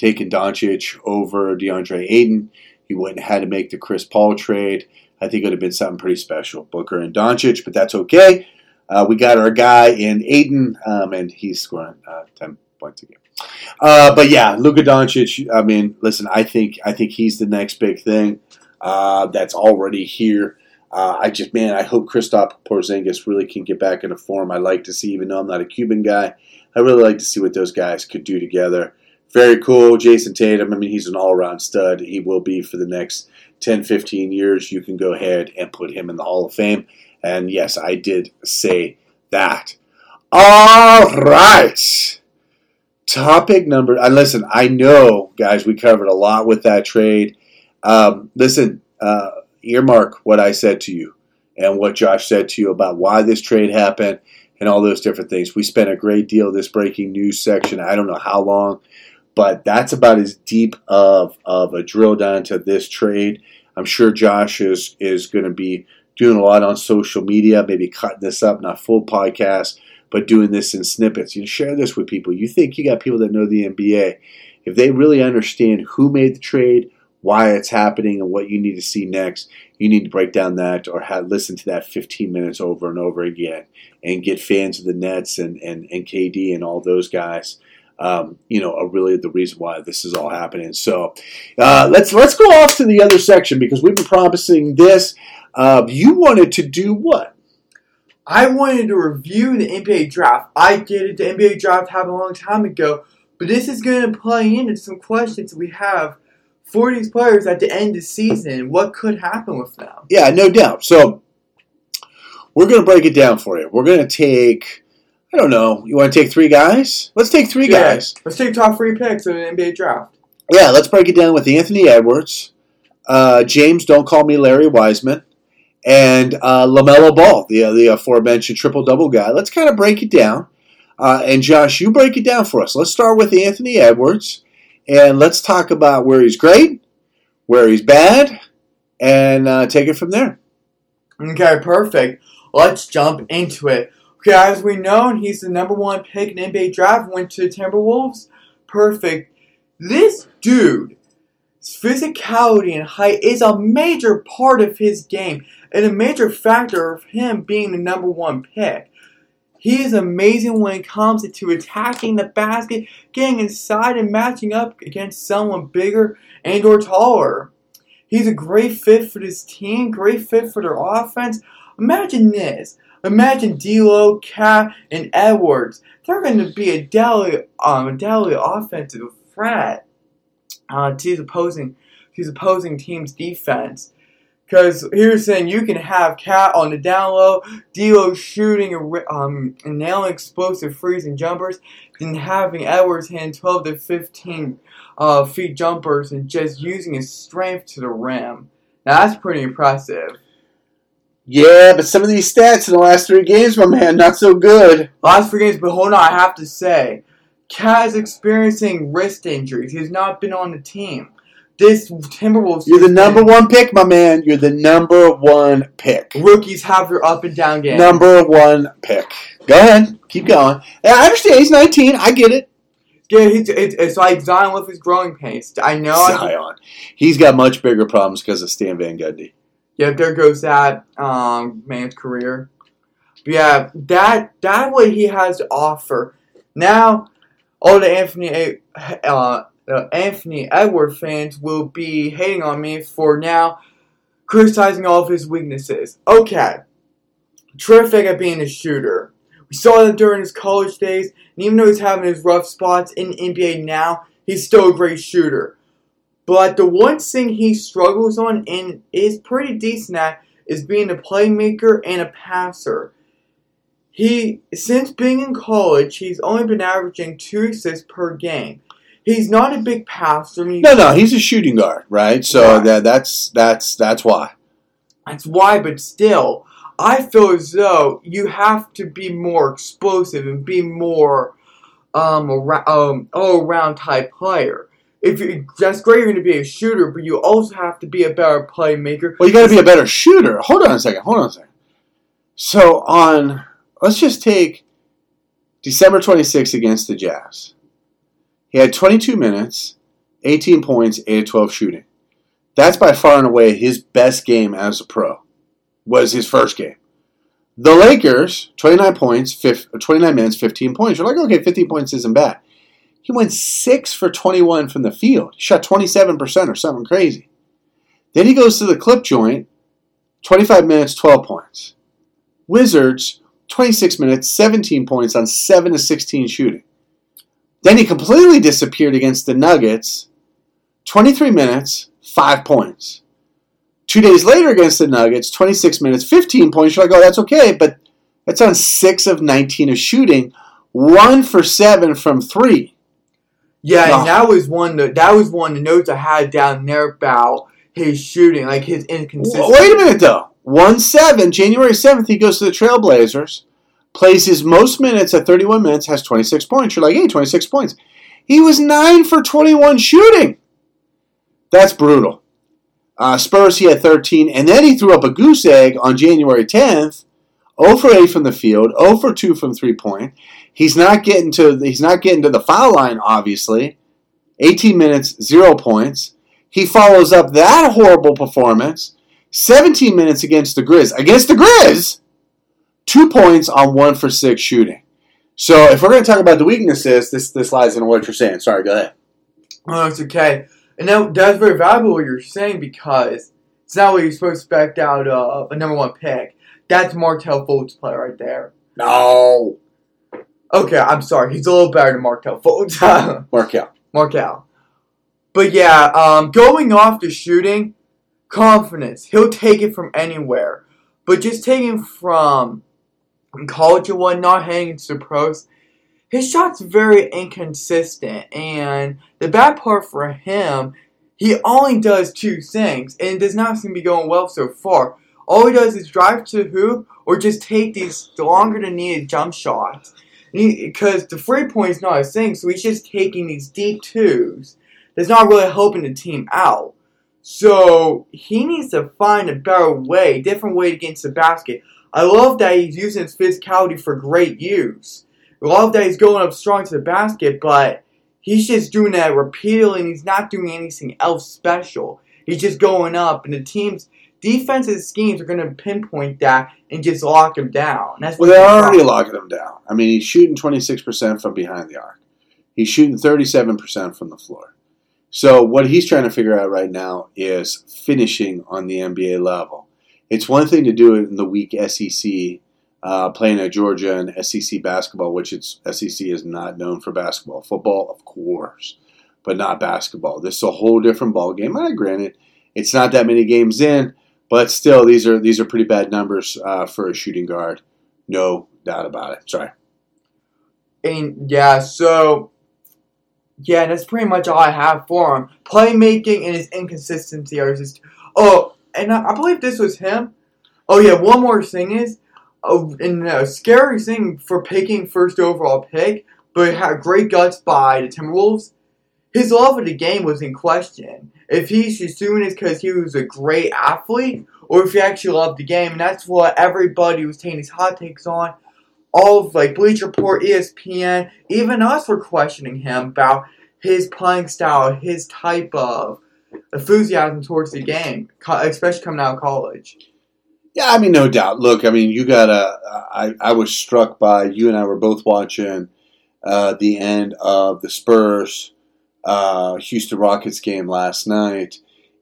Taking Doncic over DeAndre Ayton, you wouldn't have had to make the Chris Paul trade. I think it would have been something pretty special, Booker and Doncic, but that's okay. We got our guy in Ayton, and he's scoring 10 points a game. But yeah, Luka Doncic, I mean, listen, I think he's the next big thing that's already here. I hope Kristaps Porzingis really can get back into form. I like to see, even though I'm not a Cuban guy, I really like to see what those guys could do together. Very cool. Jason Tatum, I mean, he's an all-around stud. He will be for the next 10, 15 years. You can go ahead and put him in the Hall of Fame. And, yes, I did say that. All right. Topic number, and listen, I know, guys, we covered a lot with that trade. Earmark what I said to you and what Josh said to you about why this trade happened and all those different things. We spent a great deal of this breaking news section. I don't know how long, but that's about as deep of a drill down to this trade. I'm sure Josh is going to be doing a lot on social media, maybe cutting this up, not full podcast, but doing this in snippets. You know, share this with people. You think you got people that know the NBA. If they really understand who made the trade, why it's happening, and what you need to see next, you need to break down that or listen to that 15 minutes over and over again and get fans of the Nets and KD and all those guys. Are really the reason why this is all happening. So let's go off to the other section because we've been promising this. You wanted to do what? I wanted to review the NBA draft. I did it. The NBA draft happened a long time ago, but this is going to play into some questions we have for these players at the end of the season. What could happen with them? Yeah, no doubt. So we're going to break it down for you. We're going to take... I don't know. You want to take three guys? Let's take three guys. Let's take top three picks in an NBA draft. Yeah, let's break it down with Anthony Edwards, James, don't call me Larry Wiseman, and LaMelo Ball, the aforementioned triple-double guy. Let's kind of break it down. And Josh, you break it down for us. Let's start with Anthony Edwards, and let's talk about where he's great, where he's bad, and take it from there. Okay, perfect. Let's jump into it. As we know, and he's the number one pick in NBA draft, went to the Timberwolves. Perfect. This dude's physicality and height is a major part of his game and a major factor of him being the number one pick. He is amazing when it comes to attacking the basket, getting inside and matching up against someone bigger and or taller. He's a great fit for this team, great fit for their offense. Imagine this. Imagine D'Lo, Cat, and Edwards. They're going to be a deadly offensive threat to his opposing team's defense. Because here's saying you can have Cat on the down low, D'Lo shooting and nailing explosive threes and jumpers, and having Edwards hand 12 to 15 feet jumpers and just using his strength to the rim. Now that's pretty impressive. Yeah, but some of these stats in the last three games, my man, not so good. Last three games, but hold on, I have to say, Cat is experiencing wrist injuries. He's not been on the team. This Timberwolves... You're the number one pick, my man. You're the number one pick. Rookies have their up and down game. Number one pick. Go ahead. Keep going. I understand. He's 19. I get it. Yeah, it's like Zion with his growing pains. I know. Zion. He's got much bigger problems because of Stan Van Gundy. Yeah, there goes that man's career. But yeah, that what he has to offer. Now, all the Anthony Edwards fans will be hating on me for now criticizing all of his weaknesses. Okay, terrific at being a shooter. We saw that during his college days, and even though he's having his rough spots in the NBA now, he's still a great shooter. But the one thing he struggles on and is pretty decent at is being a playmaker and a passer. He, since being in college, he's only been averaging 2 assists per game. He's not a big passer. No, he's a shooting guard, right? So that's why. That's why, but still, I feel as though you have to be more explosive and be more all-around type player. That's great, you're going to be a shooter, but you also have to be a better playmaker. Well, you got to be a better shooter. Hold on a second. So let's just take December 26th against the Jazz. He had 22 minutes, 18 points, 8 of 12 shooting. That's by far and away his best game as a pro, was his first game. The Lakers, 29 minutes, 15 points. You're like, okay, 15 points isn't bad. He went 6 for 21 from the field. He shot 27% or something crazy. Then he goes to the clip joint, 25 minutes, 12 points. Wizards, 26 minutes, 17 points on 7 to 16 shooting. Then he completely disappeared against the Nuggets, 23 minutes, 5 points. 2 days later against the Nuggets, 26 minutes, 15 points. You're like, oh, that's okay, but that's on 6 of 19 of shooting, 1 for 7 from 3. Yeah, and that was one of the notes I had down there about his shooting, like his inconsistency. Wait a minute, though. 1-7, January 7th, he goes to the Trailblazers, plays his most minutes at 31 minutes, has 26 points. You're like, hey, 26 points. He was 9 for 21 shooting. That's brutal. Spurs, he had 13, and then he threw up a goose egg on January 10th, 0 for 8 from the field, 0 for 2 from three-point. He's not getting to the foul line, obviously. 18 minutes, 0 points. He follows up that horrible performance, 17 minutes against the Grizz. 2 points on 1 for 6 shooting. So if we're going to talk about the weaknesses, this lies into what you're saying. Sorry, go ahead. Oh, it's okay. And that's very valuable what you're saying, because it's not what you're supposed to expect out of a number one pick. That's Markelle Fultz's play right there. No. Okay, I'm sorry. He's a little better than Markelle Fultz. Markelle. But yeah, going off the shooting, confidence. He'll take it from anywhere. But just taking from college and whatnot, hanging to the pros, his shot's very inconsistent, and the bad part for him, he only does two things, and it does not seem to be going well so far. All he does is drive to the hoop or just take these longer-than-needed jump shots, because the free point's not his thing, so he's just taking these deep twos. That's not really helping the team out. So he needs to find a better way, different way to get into the basket. I love that he's using his physicality for great use. I love that he's going up strong to the basket, but he's just doing that repeatedly, and he's not doing anything else special. He's just going up, and the team's defensive schemes are going to pinpoint that and just lock him down. That's what they're already locking him down. I mean, he's shooting 26% from behind the arc. He's shooting 37% from the floor. So what he's trying to figure out right now is finishing on the NBA level. It's one thing to do it in the weak SEC, playing at Georgia and SEC basketball, which SEC is not known for basketball. Football, of course, but not basketball. This is a whole different ball game. And granted, it's not that many games in, but still, these are pretty bad numbers for a shooting guard. No doubt about it. Sorry. And that's pretty much all I have for him. Playmaking and his inconsistency are just. Oh, and I believe this was him. Oh yeah, one more thing is. And a scary thing for picking first overall pick, but it had great guts by the Timberwolves. His love of the game was in question. If he's just doing it because he was a great athlete, or if he actually loved the game, and that's what everybody was taking his hot takes on. All of Bleacher Report, ESPN, even us were questioning him about his playing style, his type of enthusiasm towards the game, especially coming out of college. Yeah, I mean, no doubt. Look, I mean, you got I was struck by, you and I were both watching the end of the Spurs Houston Rockets game last night,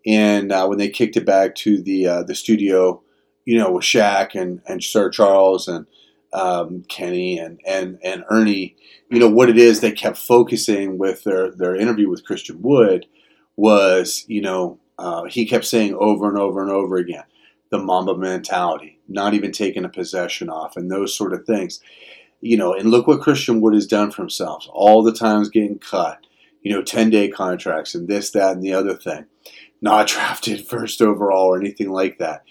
and when they kicked it back to the studio, with Shaq and Sir Charles and Kenny and Ernie, what it is they kept focusing with their interview with Christian Wood was, he kept saying over and over and over again, the Mamba mentality, not even taking a possession off and those sort of things. And look what Christian Wood has done for himself. All the times getting cut, 10-day contracts and this, that, and the other thing. Not drafted first overall or anything like that.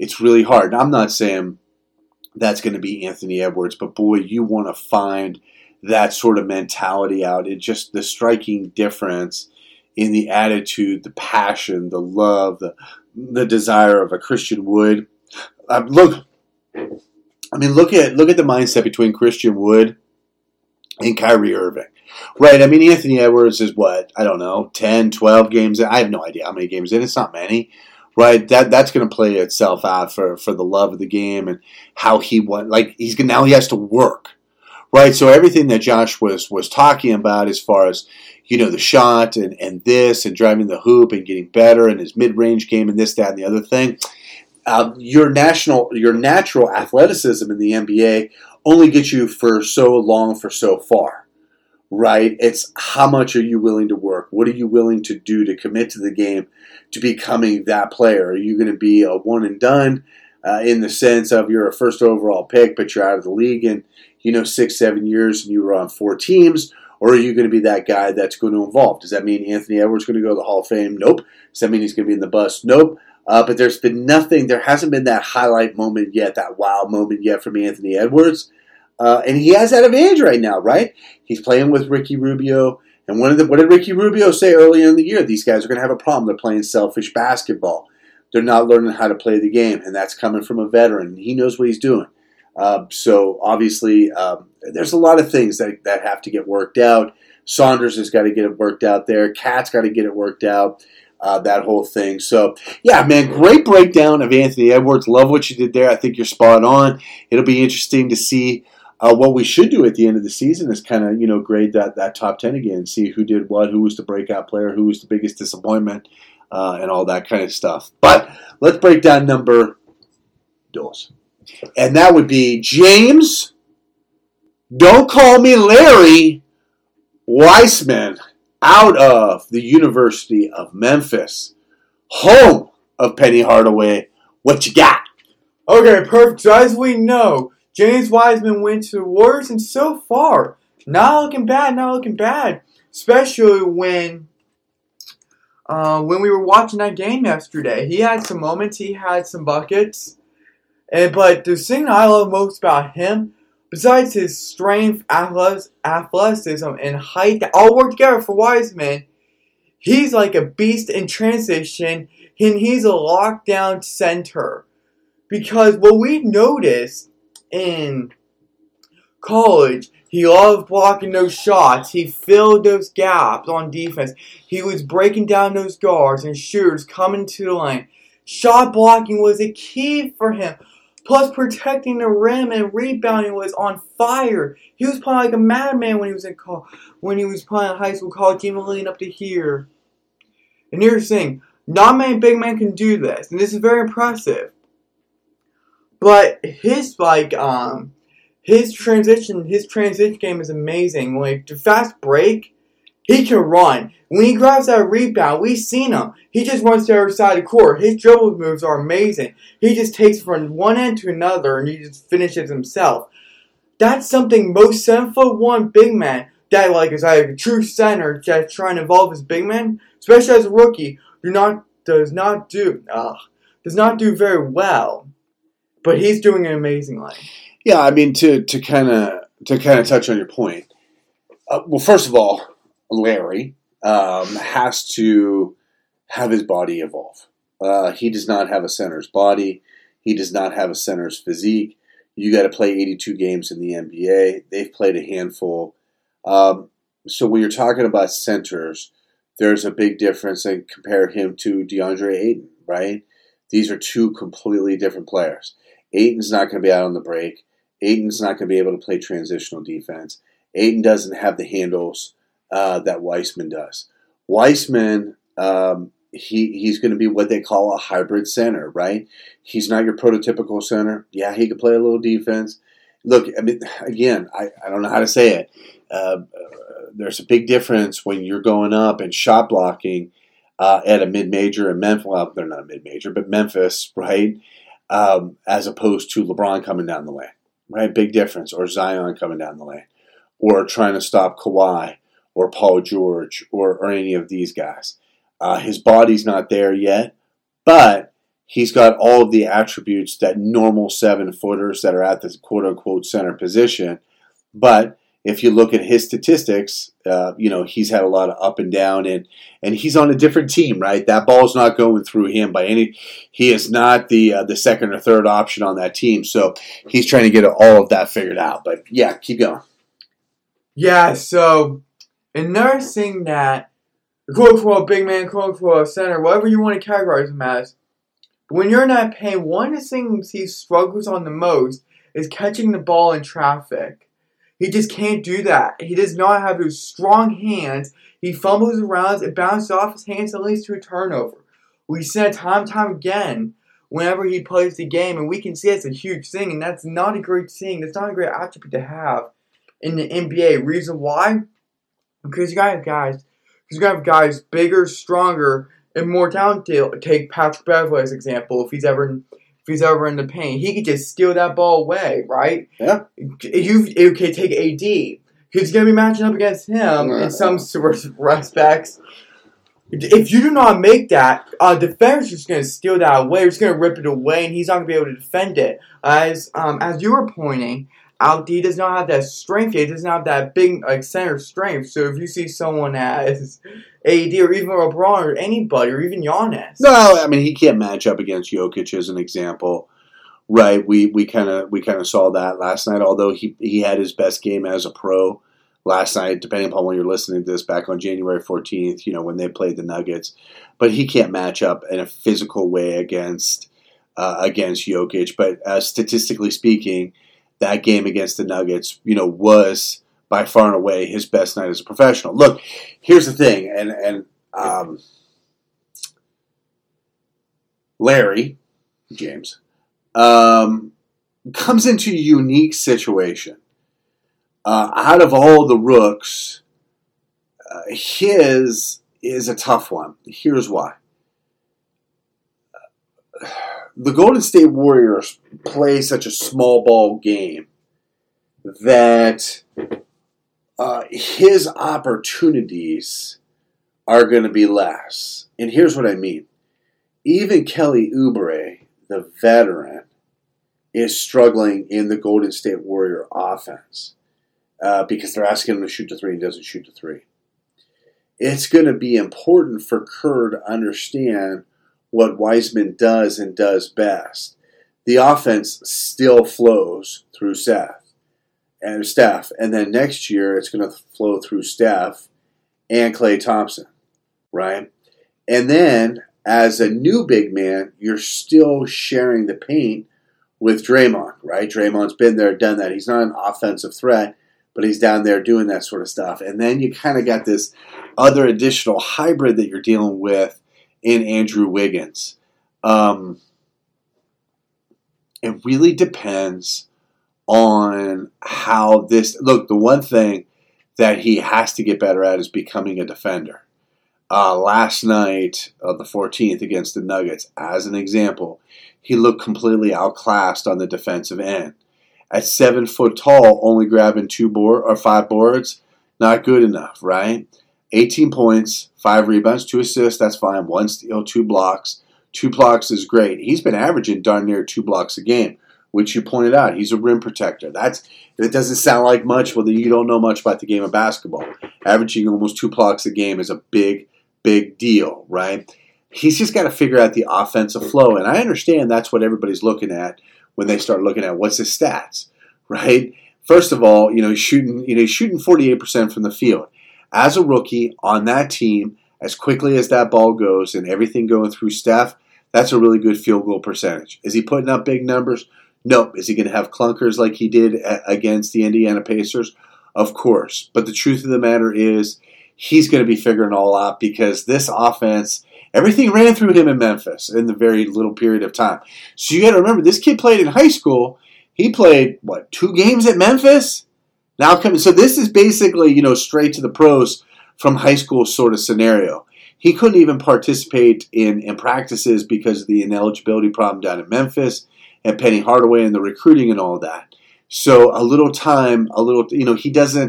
It's really hard. Now, I'm not saying that's going to be Anthony Edwards, but boy, you want to find that sort of mentality out. It's just the striking difference in the attitude, the passion, the love, the desire of a Christian Wood. Look at the mindset between Christian Wood and Kyrie Irving. Right, I mean, Anthony Edwards is what? I don't know, 10, 12 games in. I have no idea how many games in. It's not many. Right, that's going to play itself out for the love of the game and how he won. Now he has to work. Right, so everything that Josh was talking about as far as, the shot and this and driving the hoop and getting better and his mid-range game and this, that, and the other thing. Your natural athleticism in the NBA only gets you for so long for so far, right? It's how much are you willing to work? What are you willing to do to commit to the game to becoming that player? Are you going to be a one and done in the sense of you're a first overall pick but you're out of the league in 6, 7 years and you were on 4 teams? Or are you going to be that guy that's going to evolve? Does that mean Anthony Edwards is going to go to the Hall of Fame? Nope. Does that mean he's going to be in the bus? Nope. But there's been nothing. There hasn't been that highlight moment yet, that wow moment yet from Anthony Edwards. And he has that advantage right now, right? He's playing with Ricky Rubio. And what did Ricky Rubio say earlier in the year? These guys are going to have a problem. They're playing selfish basketball. They're not learning how to play the game. And that's coming from a veteran. He knows what he's doing. So obviously, there's a lot of things that have to get worked out. Saunders has got to get it worked out there. Cat's got to get it worked out. That whole thing. So, yeah, man, great breakdown of Anthony Edwards. Love what you did there. I think you're spot on. It'll be interesting to see what we should do at the end of the season is kind of, grade that top 10 again and see who did what, who was the breakout player, who was the biggest disappointment, and all that kind of stuff. But let's break down number duels. And that would be James, don't call me Larry, Weissman, out of the University of Memphis, home of Penny Hardaway. What you got? Okay, perfect. So as we know, James Wiseman went to the Warriors, and so far, not looking bad. Especially when we were watching that game yesterday. He had some moments, he had some buckets. But the thing I love most about him, besides his strength, athleticism, and height that all work together for Wiseman, he's like a beast in transition, and he's a lockdown center. Because what we noticed in college, he loved blocking those shots. He filled those gaps on defense. He was breaking down those guards and shooters coming to the lane. Shot blocking was a key for him. Plus, protecting the rim and rebounding was on fire. He was playing like a madman when he was playing high school, college, even leading up to here. And here's the thing: not many big men can do this, and this is very impressive. But his transition game is amazing. Like the fast break, he can run. When he grabs that rebound, we've seen him. He just runs to the other side of the court. His dribble moves are amazing. He just takes from one end to another and he just finishes himself. That's something most 7'1" big man that is a true center that's trying to evolve his big man, especially as a rookie, does not do very well. But he's doing it amazingly. Yeah, I mean to kind of touch on your point. Well, first of all, Larry has to have his body evolve. He does not have a center's body. He does not have a center's physique. You got to play 82 games in the NBA. They've played a handful. So when you're talking about centers, there's a big difference, and compare him to DeAndre Ayton, right? These are two completely different players. Ayton's not going to be out on the break. Ayton's not going to be able to play transitional defense. Ayton doesn't have the handles that Weissman does. Weissman, he's going to be what they call a hybrid center, right? He's not your prototypical center. Yeah, he can play a little defense. Look, I mean, again, I don't know how to say it. There's a big difference when you're going up and shot blocking at a mid-major in Memphis. Well, they're not a mid-major, but Memphis, right? As opposed to LeBron coming down the lane, right? Big difference. Or Zion coming down the lane. Or trying to stop Kawhi or Paul George or any of these guys. His body's not there yet, but he's got all of the attributes that normal seven-footers that are at this quote-unquote center position. But if you look at his statistics, he's had a lot of up and down, and he's on a different team, right? That ball's not going through him by any. He is not the second or third option on that team, so he's trying to get all of that figured out. But, yeah, keep going. Yeah, so another thing that, quote-unquote, big man, quote-unquote, center, whatever you want to categorize him as, when you're in that pain, one of the things he struggles on the most is catching the ball in traffic. He just can't do that. He does not have those strong hands. He fumbles around, it bounces off his hands, and leads to a turnover. We see that time and time again whenever he plays the game, and we can see it's a huge thing, and that's not a great thing. That's not a great attribute to have in the NBA. Reason why? Because you gotta have guys bigger, stronger, and more talented. Take Patrick Beverley's example. If he's ever in the paint, he could just steal that ball away, right? Yeah. You okay? Take AD. who's going to be matching up against him in some sort of respects. If you do not make that, defender's just going to steal that away. He's going to rip it away, and he's not going to be able to defend it. As you were pointing out, he does not have that strength. He doesn't have that big center strength. So if you see someone as AD or even LeBron or anybody or even Giannis. No, I mean, he can't match up against Jokic as an example. Right, we kind of saw that last night, although he had his best game as a pro last night, depending upon when you're listening to this, back on January 14th, when they played the Nuggets. But he can't match up in a physical way against Jokic. But statistically speaking, that game against the Nuggets, was by far and away his best night as a professional. Look, here's the thing, and Larry James comes into a unique situation. Out of all the rooks, his is a tough one. Here's why. The Golden State Warriors play such a small ball game that his opportunities are going to be less. And here's what I mean. Even Kelly Oubre, the veteran, is struggling in the Golden State Warrior offense because they're asking him to shoot the three and he doesn't shoot the three. It's going to be important for Kerr to understand what Wiseman does and does best. The offense still flows through Steph. And then next year it's going to flow through Steph and Klay Thompson, right? And then as a new big man, you're still sharing the paint with Draymond, right? Draymond's been there, done that. He's not an offensive threat, but he's down there doing that sort of stuff. And then you kind of got this other additional hybrid that you're dealing with in Andrew Wiggins. It really depends on how this – look, the one thing that he has to get better at is becoming a defender. Last night of the 14th against the Nuggets, as an example, he looked completely outclassed on the defensive end. At 7 foot tall, only grabbing 5 boards, not good enough, right? 18 points, 5 rebounds, 2 assists, that's fine. 1 steal, 2 blocks. 2 blocks is great. He's been averaging darn near 2 blocks a game, which you pointed out. He's a rim protector. That doesn't sound like much, well, you don't know much about the game of basketball. Averaging almost 2 blocks a game is a big deal, right? He's just got to figure out the offensive flow. And I understand that's what everybody's looking at when they start looking at what's his stats, right? First of all, he's shooting 48% from the field. As a rookie on that team, as quickly as that ball goes and everything going through Steph, that's a really good field goal percentage. Is he putting up big numbers? Nope. Is he going to have clunkers like he did against the Indiana Pacers? Of course. But the truth of the matter is, he's going to be figuring it all out because this offense, everything ran through him in Memphis in the very little period of time. So you got to remember, this kid played in high school. He played, 2 games at Memphis? Now coming, so this is basically, straight to the pros from high school sort of scenario. He couldn't even participate in practices because of the ineligibility problem down in Memphis and Penny Hardaway and the recruiting and all that. So he doesn't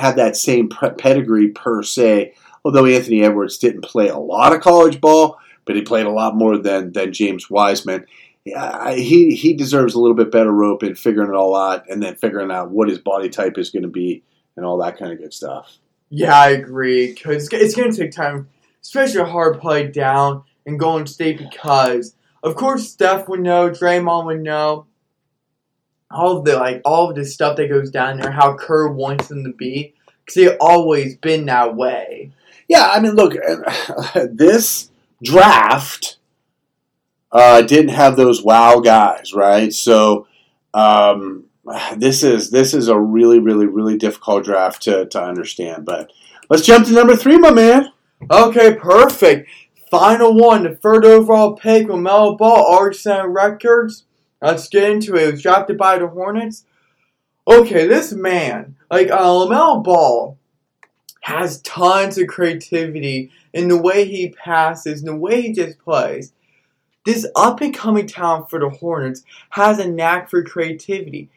have that same pedigree per se, although Anthony Edwards didn't play a lot of college ball, but he played a lot more than James Wiseman. Yeah, he deserves a little bit better rope in figuring it all out and then figuring out what his body type is going to be and all that kind of good stuff. Yeah, I agree, because it's going to take time, especially a hard play down in Golden State because, of course, Steph would know, Draymond would know, all of the stuff that goes down there, how Kerr wants them to be, because they've always been that way. Yeah, I mean, look, this draft didn't have those wow guys, right? So this is a really, really, really difficult draft to understand. But let's jump to number 3, my man. Okay, perfect. Final one, the 3rd overall pick, LaMelo Ball, RSN Records. Let's get into it. It was drafted by the Hornets. Okay, this man, LaMelo Ball, has tons of creativity in the way he passes, in the way he just plays. This up-and-coming talent for the Hornets has a knack for creativity.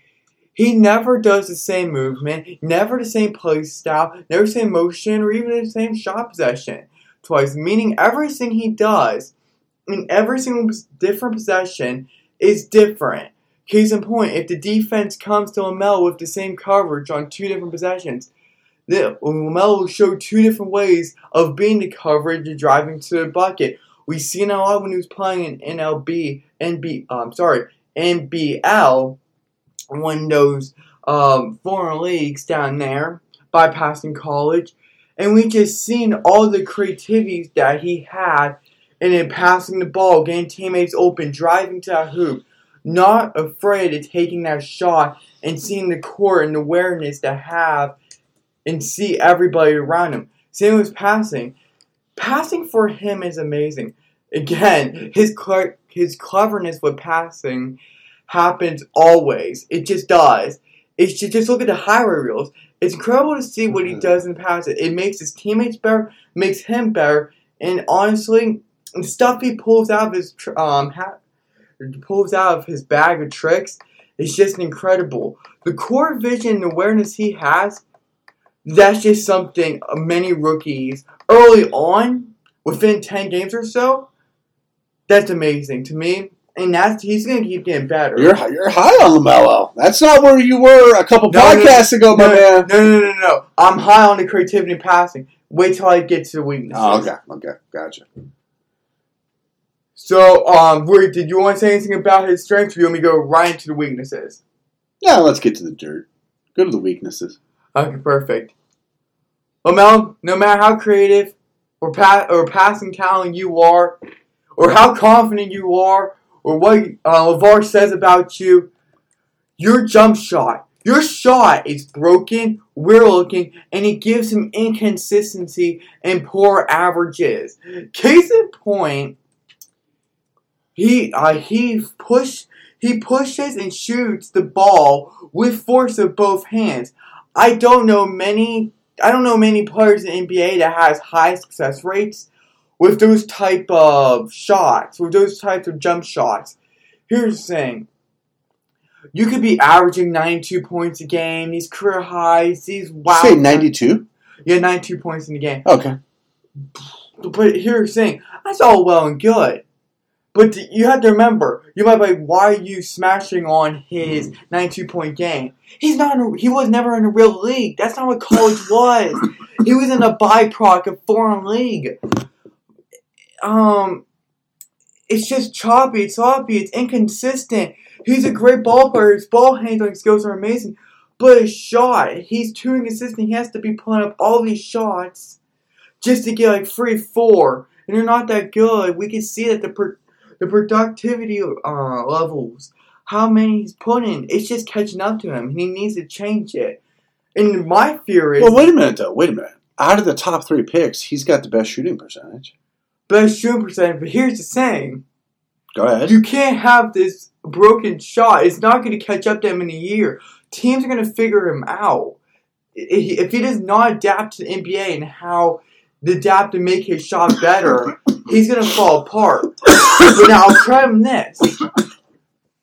He never does the same movement, never the same play style, never the same motion, or even the same shot possession twice, meaning everything he does in every single different possession is different. Case in point, if the defense comes to LaMelo with the same coverage on two different possessions, LaMelo will show two different ways of being the coverage and driving to the bucket. We see it a lot when he was playing in NBL, one of those foreign leagues down there, bypassing college. And we just seen all the creativity that he had in it, passing the ball, getting teammates open, driving to that hoop, not afraid of taking that shot and seeing the court and the awareness to have and see everybody around him. Same with passing. Passing for him is amazing. Again, his cleverness with passing happens always. It just does. It's just look at the highlight reels. It's incredible to see what he does in the past. It makes his teammates better, makes him better, and honestly, the stuff he pulls out of his bag of tricks is just incredible. The core vision and awareness he has, that's just something many rookies early on, within 10 games or so, that's amazing to me. And that's, he's going to keep getting better. You're high on LaMelo. That's not where you were a couple podcasts ago, my man. No. I'm high on the creativity and passing. Wait till I get to the weaknesses. Oh, okay. Gotcha. So, Rick, did you want to say anything about his strengths, or do you want me to go right into the weaknesses? Yeah, let's get to the dirt. Go to the weaknesses. Okay, perfect. LaMelo, no matter how creative or passing talent you are, or how confident you are, or what LaVar says about you, your jump shot, your shot is broken, weird looking, and it gives him inconsistency and poor averages. Case in point, he pushes and shoots the ball with force of both hands. I don't know many players in the NBA that has high success rates with those type of shots, with those types of jump shots. Here's the thing. You could be averaging 92 points a game, these career highs, these wow. Say 92? Yeah, 92 points in the game. Okay. But here's the thing. That's all well and good. But you have to remember, you might be like, why are you smashing on his 92-point game? He was never in a real league. That's not what college was. He was in a byproduct of foreign league. It's just choppy, it's sloppy, it's inconsistent. He's a great ball player. His ball handling skills are amazing. But his shot, he's too inconsistent. He has to be pulling up all these shots just to get like 3-4. And they're not that good. We can see that the productivity levels, how many he's putting, it's just catching up to him. He needs to change it. And my fear is... Well, wait a minute. Out of the top three picks, he's got the best shooting percentage. But here's the thing. Go ahead. You can't have this broken shot. It's not going to catch up to him in a year. Teams are going to figure him out. If he does not adapt to the NBA and how to adapt and make his shot better, he's going to fall apart. But now, I'll try him this.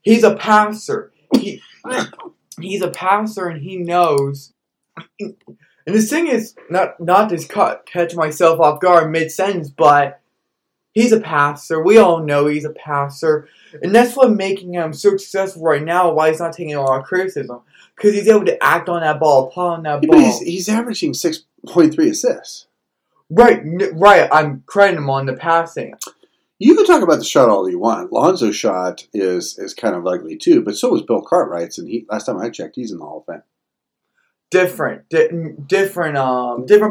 He's a passer. He's a passer, and he knows. And the thing is, not to catch myself off guard mid-sentence, but he's a passer. We all know he's a passer. And that's what making him so successful right now, why he's not taking a lot of criticism. Because he's able to act on that ball, pawn that ball. But he's averaging 6.3 assists. Right. I'm crediting him on the passing. You can talk about the shot all you want. Lonzo's shot is kind of ugly too, but so was Bill Cartwright's, and he, last time I checked, he's in the Hall of Fame. Different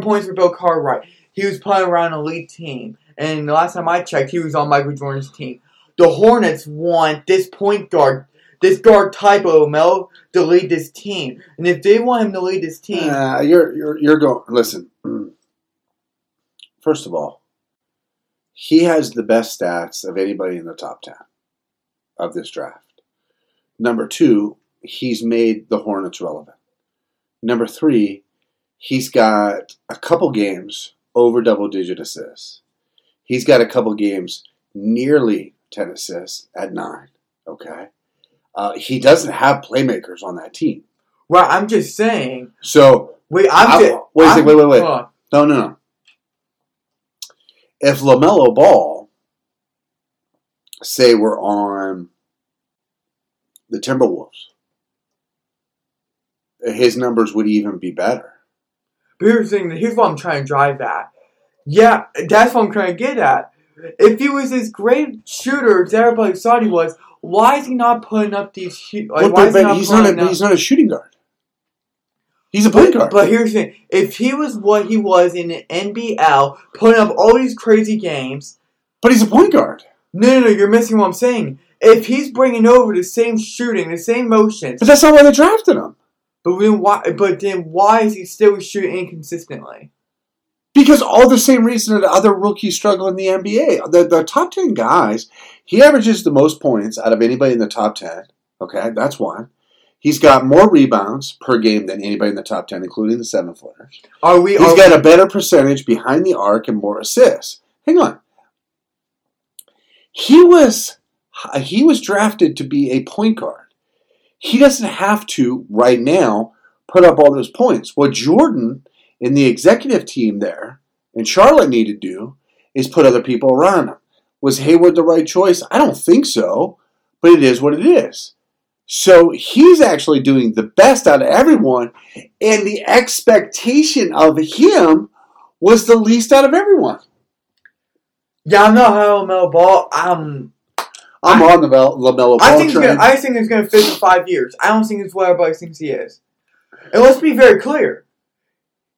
points for Bill Cartwright. He was playing around an elite team, and the last time I checked, he was on Michael Jordan's team. The Hornets want this point guard, this guard type of Mel to lead this team, and if they want him to lead this team, you're going. Listen. First of all, he has the best stats of anybody in the top 10 of this draft. Number two, he's made the Hornets relevant. Number three, he's got a couple games over double-digit assists. He's got a couple games nearly 10 assists at 9, okay? He doesn't have playmakers on that team. Well, I'm just saying. So wait, wait. No. If LaMelo Ball, say we're on the Timberwolves, his numbers would even be better. But here's what I'm trying to drive at. Yeah, that's what I'm trying to get at. If he was this great shooter that everybody thought he was, why is he not putting up these huge... He's not a shooting guard. He's a point guard. But here's the thing. If he was what he was in the NBL, putting up all these crazy games... But he's a point guard. No, you're missing what I'm saying. If he's bringing over the same shooting, the same motions... But that's not why they drafted him. But then why is he still shooting inconsistently? Because all the same reason that other rookies struggle in the NBA. The top 10 guys, he averages the most points out of anybody in the top 10. Okay, that's one. He's got more rebounds per game than anybody in the top 10, including the 7-footers. He's got a better percentage behind the arc and more assists. Hang on. He was drafted to be a point guard. He doesn't have to, right now, put up all those points. What Jordan and the executive team there and Charlotte need to do is put other people around him. Was Hayward the right choice? I don't think so, but it is what it is. So he's actually doing the best out of everyone, and the expectation of him was the least out of everyone. Yeah, I'm not on LaMelo Ball. I'm on the LaMelo Ball train. I think he's going to fit in 5 years. I don't think it's what everybody thinks he is. And let's be very clear.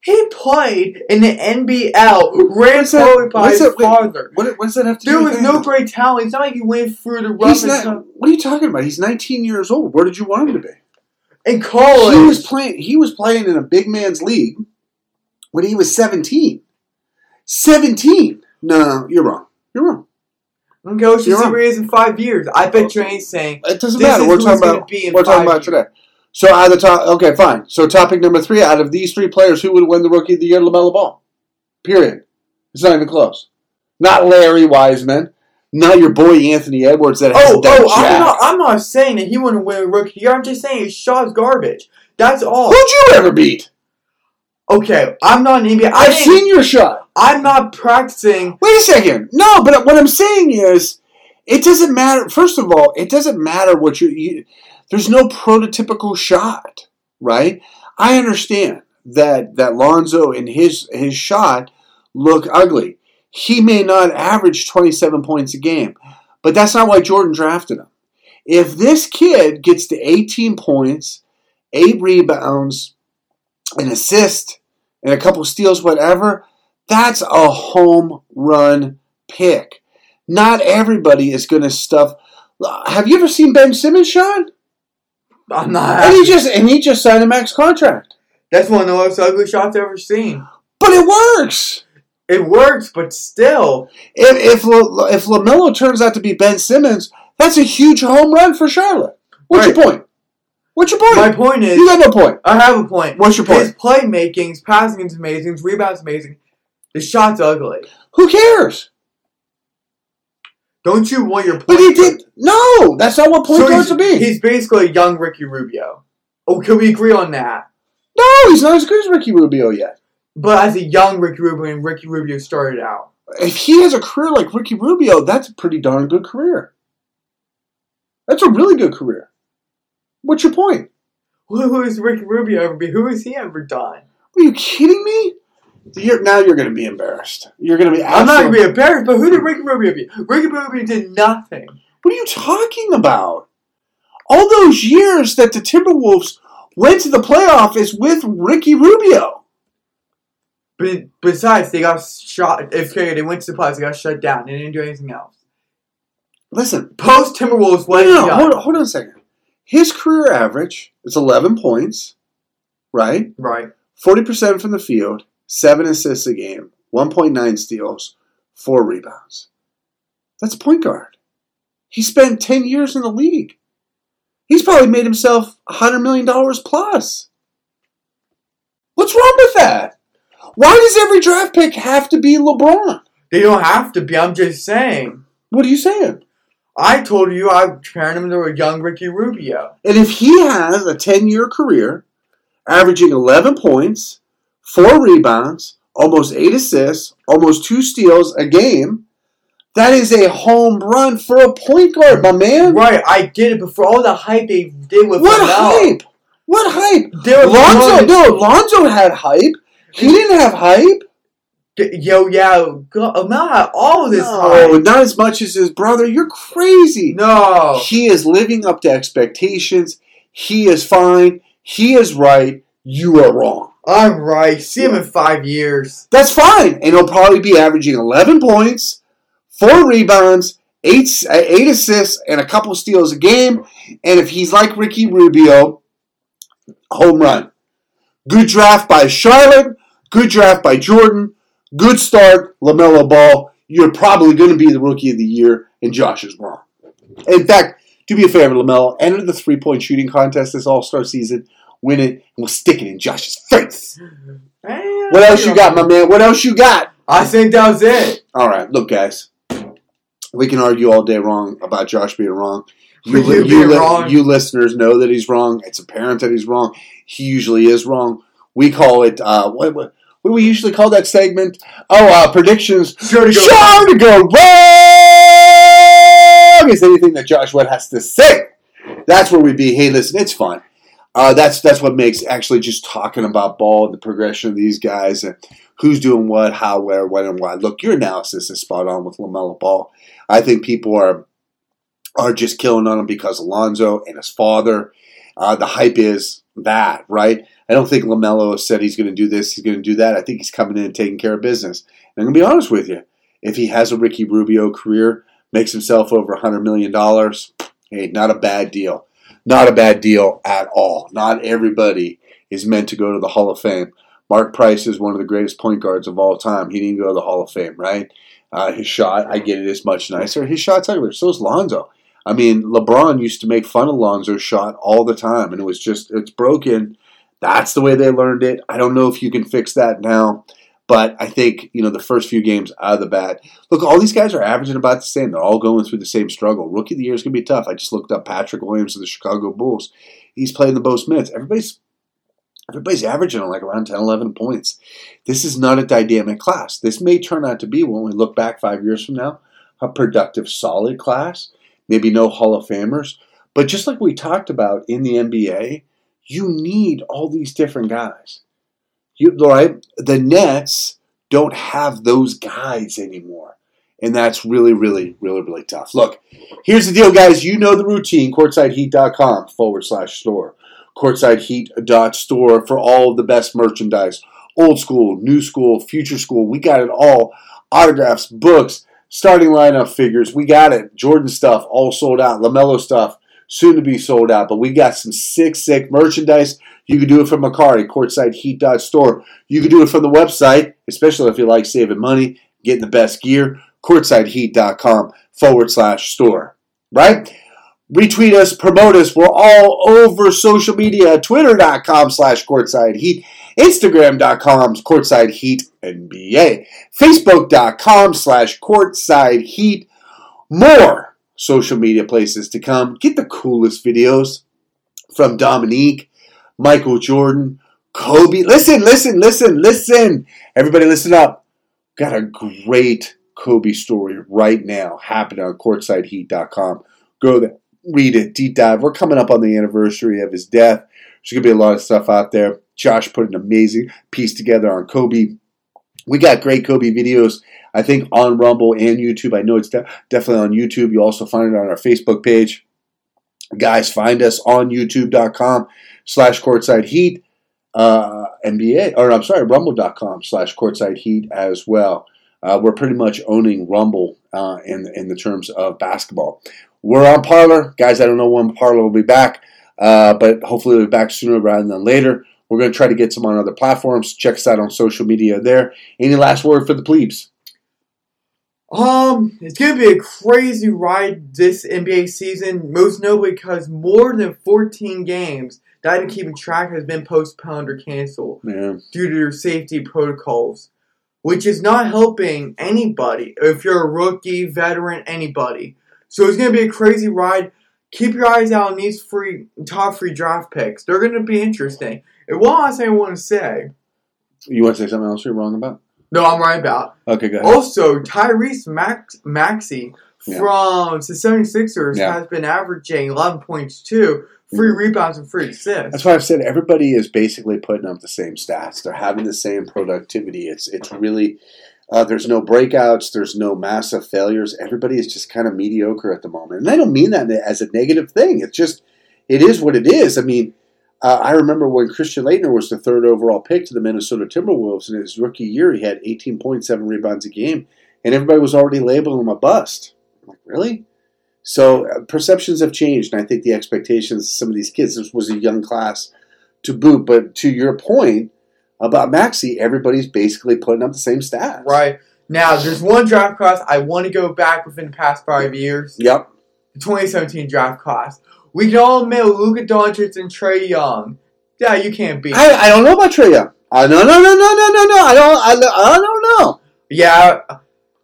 He played in the NBL, ran slowly by his father. What does that have to do with anything? There was no great talent. It's not like he went through the rough and stuff. What are you talking about? He's 19 years old. Where did you want him to be? In college. He was playing in a big man's league when he was 17. 17? No, you're wrong. I'm going to see where he is in 5 years. I bet you ain't saying. It doesn't matter. We're talking about today. So out of the top, okay, fine. So topic number 3, out of these 3 players, who would win the Rookie of the Year? LaMelo Ball. Period. It's not even close. Not Larry Wiseman. Not your boy Anthony Edwards that has I'm not saying that he wouldn't win a Rookie of the Year. I'm just saying his shot's garbage. That's all. Who'd you ever beat? Okay, I'm not an NBA. I've seen your shot. I'm not practicing. Wait a second. No, but what I'm saying is, it doesn't matter. First of all, it doesn't matter what you there's no prototypical shot, right? I understand that Lonzo and his shot look ugly. He may not average 27 points a game, but that's not why Jordan drafted him. If this kid gets to 18 points, 8 rebounds, an assist, and a couple steals, whatever, that's a home run pick. Not everybody is going to stuff. Have you ever seen Ben Simmons shot? I'm not. And he just signed a max contract. That's one of the most ugly shots I've ever seen. But it works. It works, but still, if LaMelo turns out to be Ben Simmons, that's a huge home run for Charlotte. What's your point? My point is, you got no point. I have a point. What's your point? His playmaking's passing is amazing. His rebounds amazing. The shot's ugly. Who cares? Don't you want your point? But he did. No, that's not what point guards would be. He's basically a young Ricky Rubio. Oh, can we agree on that? No, he's not as good as Ricky Rubio yet. But as a young Ricky Rubio, and Ricky Rubio started out. If he has a career like Ricky Rubio, that's a pretty darn good career. That's a really good career. What's your point? Who has Ricky Rubio ever been? Who has he ever done? Are you kidding me? Now you're going to be embarrassed. You're going to be. I'm not going to be embarrassed, but who did Ricky Rubio be? Ricky Rubio did nothing. What are you talking about? All those years that the Timberwolves went to the playoff is with Ricky Rubio. But besides, they got shot. If they went to the playoffs, they got shut down. They didn't do anything else. Listen, post Timberwolves. Hold on a second. His career average is 11 points, right? Right. 40% from the field. 7 assists a game, 1.9 steals, 4 rebounds. That's a point guard. He spent 10 years in the league. He's probably made himself $100 million plus. What's wrong with that? Why does every draft pick have to be LeBron? They don't have to be. I'm just saying. What are you saying? I told you I'm comparing him to a young Ricky Rubio. And if he has a 10-year career averaging 11 points, 4 rebounds, almost 8 assists, almost 2 steals a game. That is a home run for a point guard, my man. Right, I get it, but for all the hype they did with What hype? What hype? Lonzo had hype. He didn't have hype. Not at all this time. No, not as much as his brother. You're crazy. No. He is living up to expectations. He is fine. He is right. You are wrong. I'm right. See him in 5 years. That's fine. And he'll probably be averaging 11 points, 4 rebounds, eight assists, and a couple steals a game. And if he's like Ricky Rubio, home run. Good draft by Charlotte. Good draft by Jordan. Good start, LaMelo Ball. You're probably going to be the Rookie of the Year, and Josh is wrong. In fact, do me a favor, LaMelo. Enter the three-point shooting contest this All-Star season. Win it, and we'll stick it in Josh's face. What else you got, my man? What else you got? I think that was it. All right, look, guys. We can argue all day wrong about Josh being wrong. You listeners know that he's wrong. It's apparent that he's wrong. He usually is wrong. We call it... What do we usually call that segment? Predictions. Sure to go wrong is anything that Josh Wood has to say. That's where we'd be, hey, listen, it's fun. That's what makes actually just talking about ball and the progression of these guys and who's doing what, how, where, when, and why. Look, your analysis is spot on with LaMelo Ball. I think people are just killing on him because Alonzo and his father. The hype is that, right? I don't think LaMelo said he's going to do this, he's going to do that. I think he's coming in and taking care of business. And I'm going to be honest with you. If he has a Ricky Rubio career, makes himself over $100 million, hey, not a bad deal. Not a bad deal at all. Not everybody is meant to go to the Hall of Fame. Mark Price is one of the greatest point guards of all time. He didn't go to the Hall of Fame, right? His shot, I get it, is much nicer. His shot's ugly. So is Lonzo. I mean, LeBron used to make fun of Lonzo's shot all the time, and it was just, it's broken. That's the way they learned it. I don't know if you can fix that now, but I think, the first few games out of the bat. Look, all these guys are averaging about the same. They're all going through the same struggle. Rookie of the Year is going to be tough. I just looked up Patrick Williams of the Chicago Bulls. He's playing the most minutes. Everybody's averaging like around 10, 11 points. This is not a dynamic class. This may turn out to be, when we look back 5 years from now, a productive, solid class. Maybe no Hall of Famers. But just like we talked about in the NBA, you need all these different guys. The Nets don't have those guys anymore. And that's really, really, really, really tough. Look, here's the deal, guys. You know the routine. CourtsideHeat.com/store. CourtsideHeat.store for all of the best merchandise. Old school, new school, future school. We got it all. Autographs, books, starting lineup figures. We got it. Jordan stuff, all sold out. LaMelo stuff. Soon to be sold out, but we got some sick merchandise. You can do it from Mercari, CourtsideHeat.store. You can do it from the website, especially if you like saving money, getting the best gear, CourtsideHeat.com/store. Right? Retweet us, promote us. We're all over social media, Twitter.com/CourtsideHeat, Instagram.com/CourtsideHeatNBA, Facebook.com/CourtsideHeat. More social media places to come. Get the coolest videos from Dominique, Michael Jordan, Kobe. Listen. Everybody listen up. Got a great Kobe story right now happening on CourtsideHeat.com. Go there, read it, deep dive. We're coming up on the anniversary of his death. There's going to be a lot of stuff out there. Josh put an amazing piece together on Kobe. We got great Kobe videos, I think, on Rumble and YouTube. I know it's definitely on YouTube. You'll also find it on our Facebook page. Guys, find us on YouTube.com/CourtsideHeat, NBA, or I'm sorry, Rumble.com/CourtsideHeat as well. We're pretty much owning Rumble in the terms of basketball. We're on Parler. Guys, I don't know when Parler will be back, but hopefully we'll be back sooner rather than later. We're going to try to get some on other platforms. Check us out on social media there. Any last word for the plebs? It's going to be a crazy ride this NBA season. Most notably because more than 14 games that I've been keeping track has been postponed or canceled due to safety protocols, which is not helping anybody. If you're a rookie, veteran, anybody. So it's going to be a crazy ride. Keep your eyes out on these top three draft picks. They're going to be interesting. What else I want to say? You want to say something else you're wrong about? No, I'm right about. Okay, go ahead. Also, Tyrese Maxey from the 76ers has been averaging 11 points, too. Free rebounds and free assists. That's why I've said everybody is basically putting up the same stats. They're having the same productivity. It's really there's no breakouts. There's no massive failures. Everybody is just kind of mediocre at the moment. And I don't mean that as a negative thing. It's just it is what it is. I mean, I remember when Christian Laettner was the third overall pick to the Minnesota Timberwolves in his rookie year. He had 18.7 rebounds a game, and everybody was already labeling him a bust. I'm like, really? So perceptions have changed, and I think the expectations of some of these kids, this was a young class to boot. But to your point about Maxey, everybody's basically putting up the same stats. Right. Now, there's one draft class I want to go back within the past 5 years. Yep. The 2017 draft class. We can all admit Luka Doncic and Trae Young. Yeah, you can't beat them. I don't know about Trae Young. No. I don't know. Yeah.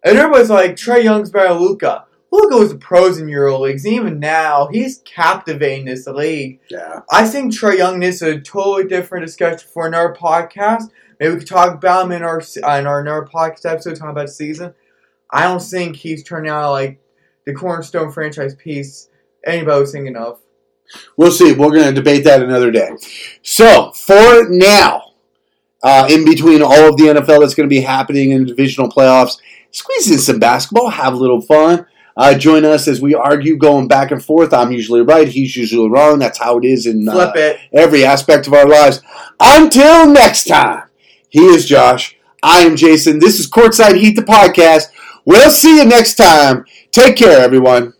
And everybody's like, Trae Young's better than Luka. Luka was the pros in EuroLeagues, and even now, he's captivating this league. Yeah. I think Trae Young is a totally different discussion for another podcast. Maybe we could talk about him in our another podcast episode, talking about the season. I don't think he's turning out like the cornerstone franchise piece anybody was thinking of. We'll see. We're going to debate that another day. So, for now, in between all of the NFL that's going to be happening in the divisional playoffs, squeeze in some basketball, have a little fun. Join us as we argue going back and forth. I'm usually right. He's usually wrong. That's how it is in every aspect of our lives. Until next time, he is Josh. I am Jason. This is Courtside Heat, the podcast. We'll see you next time. Take care, everyone.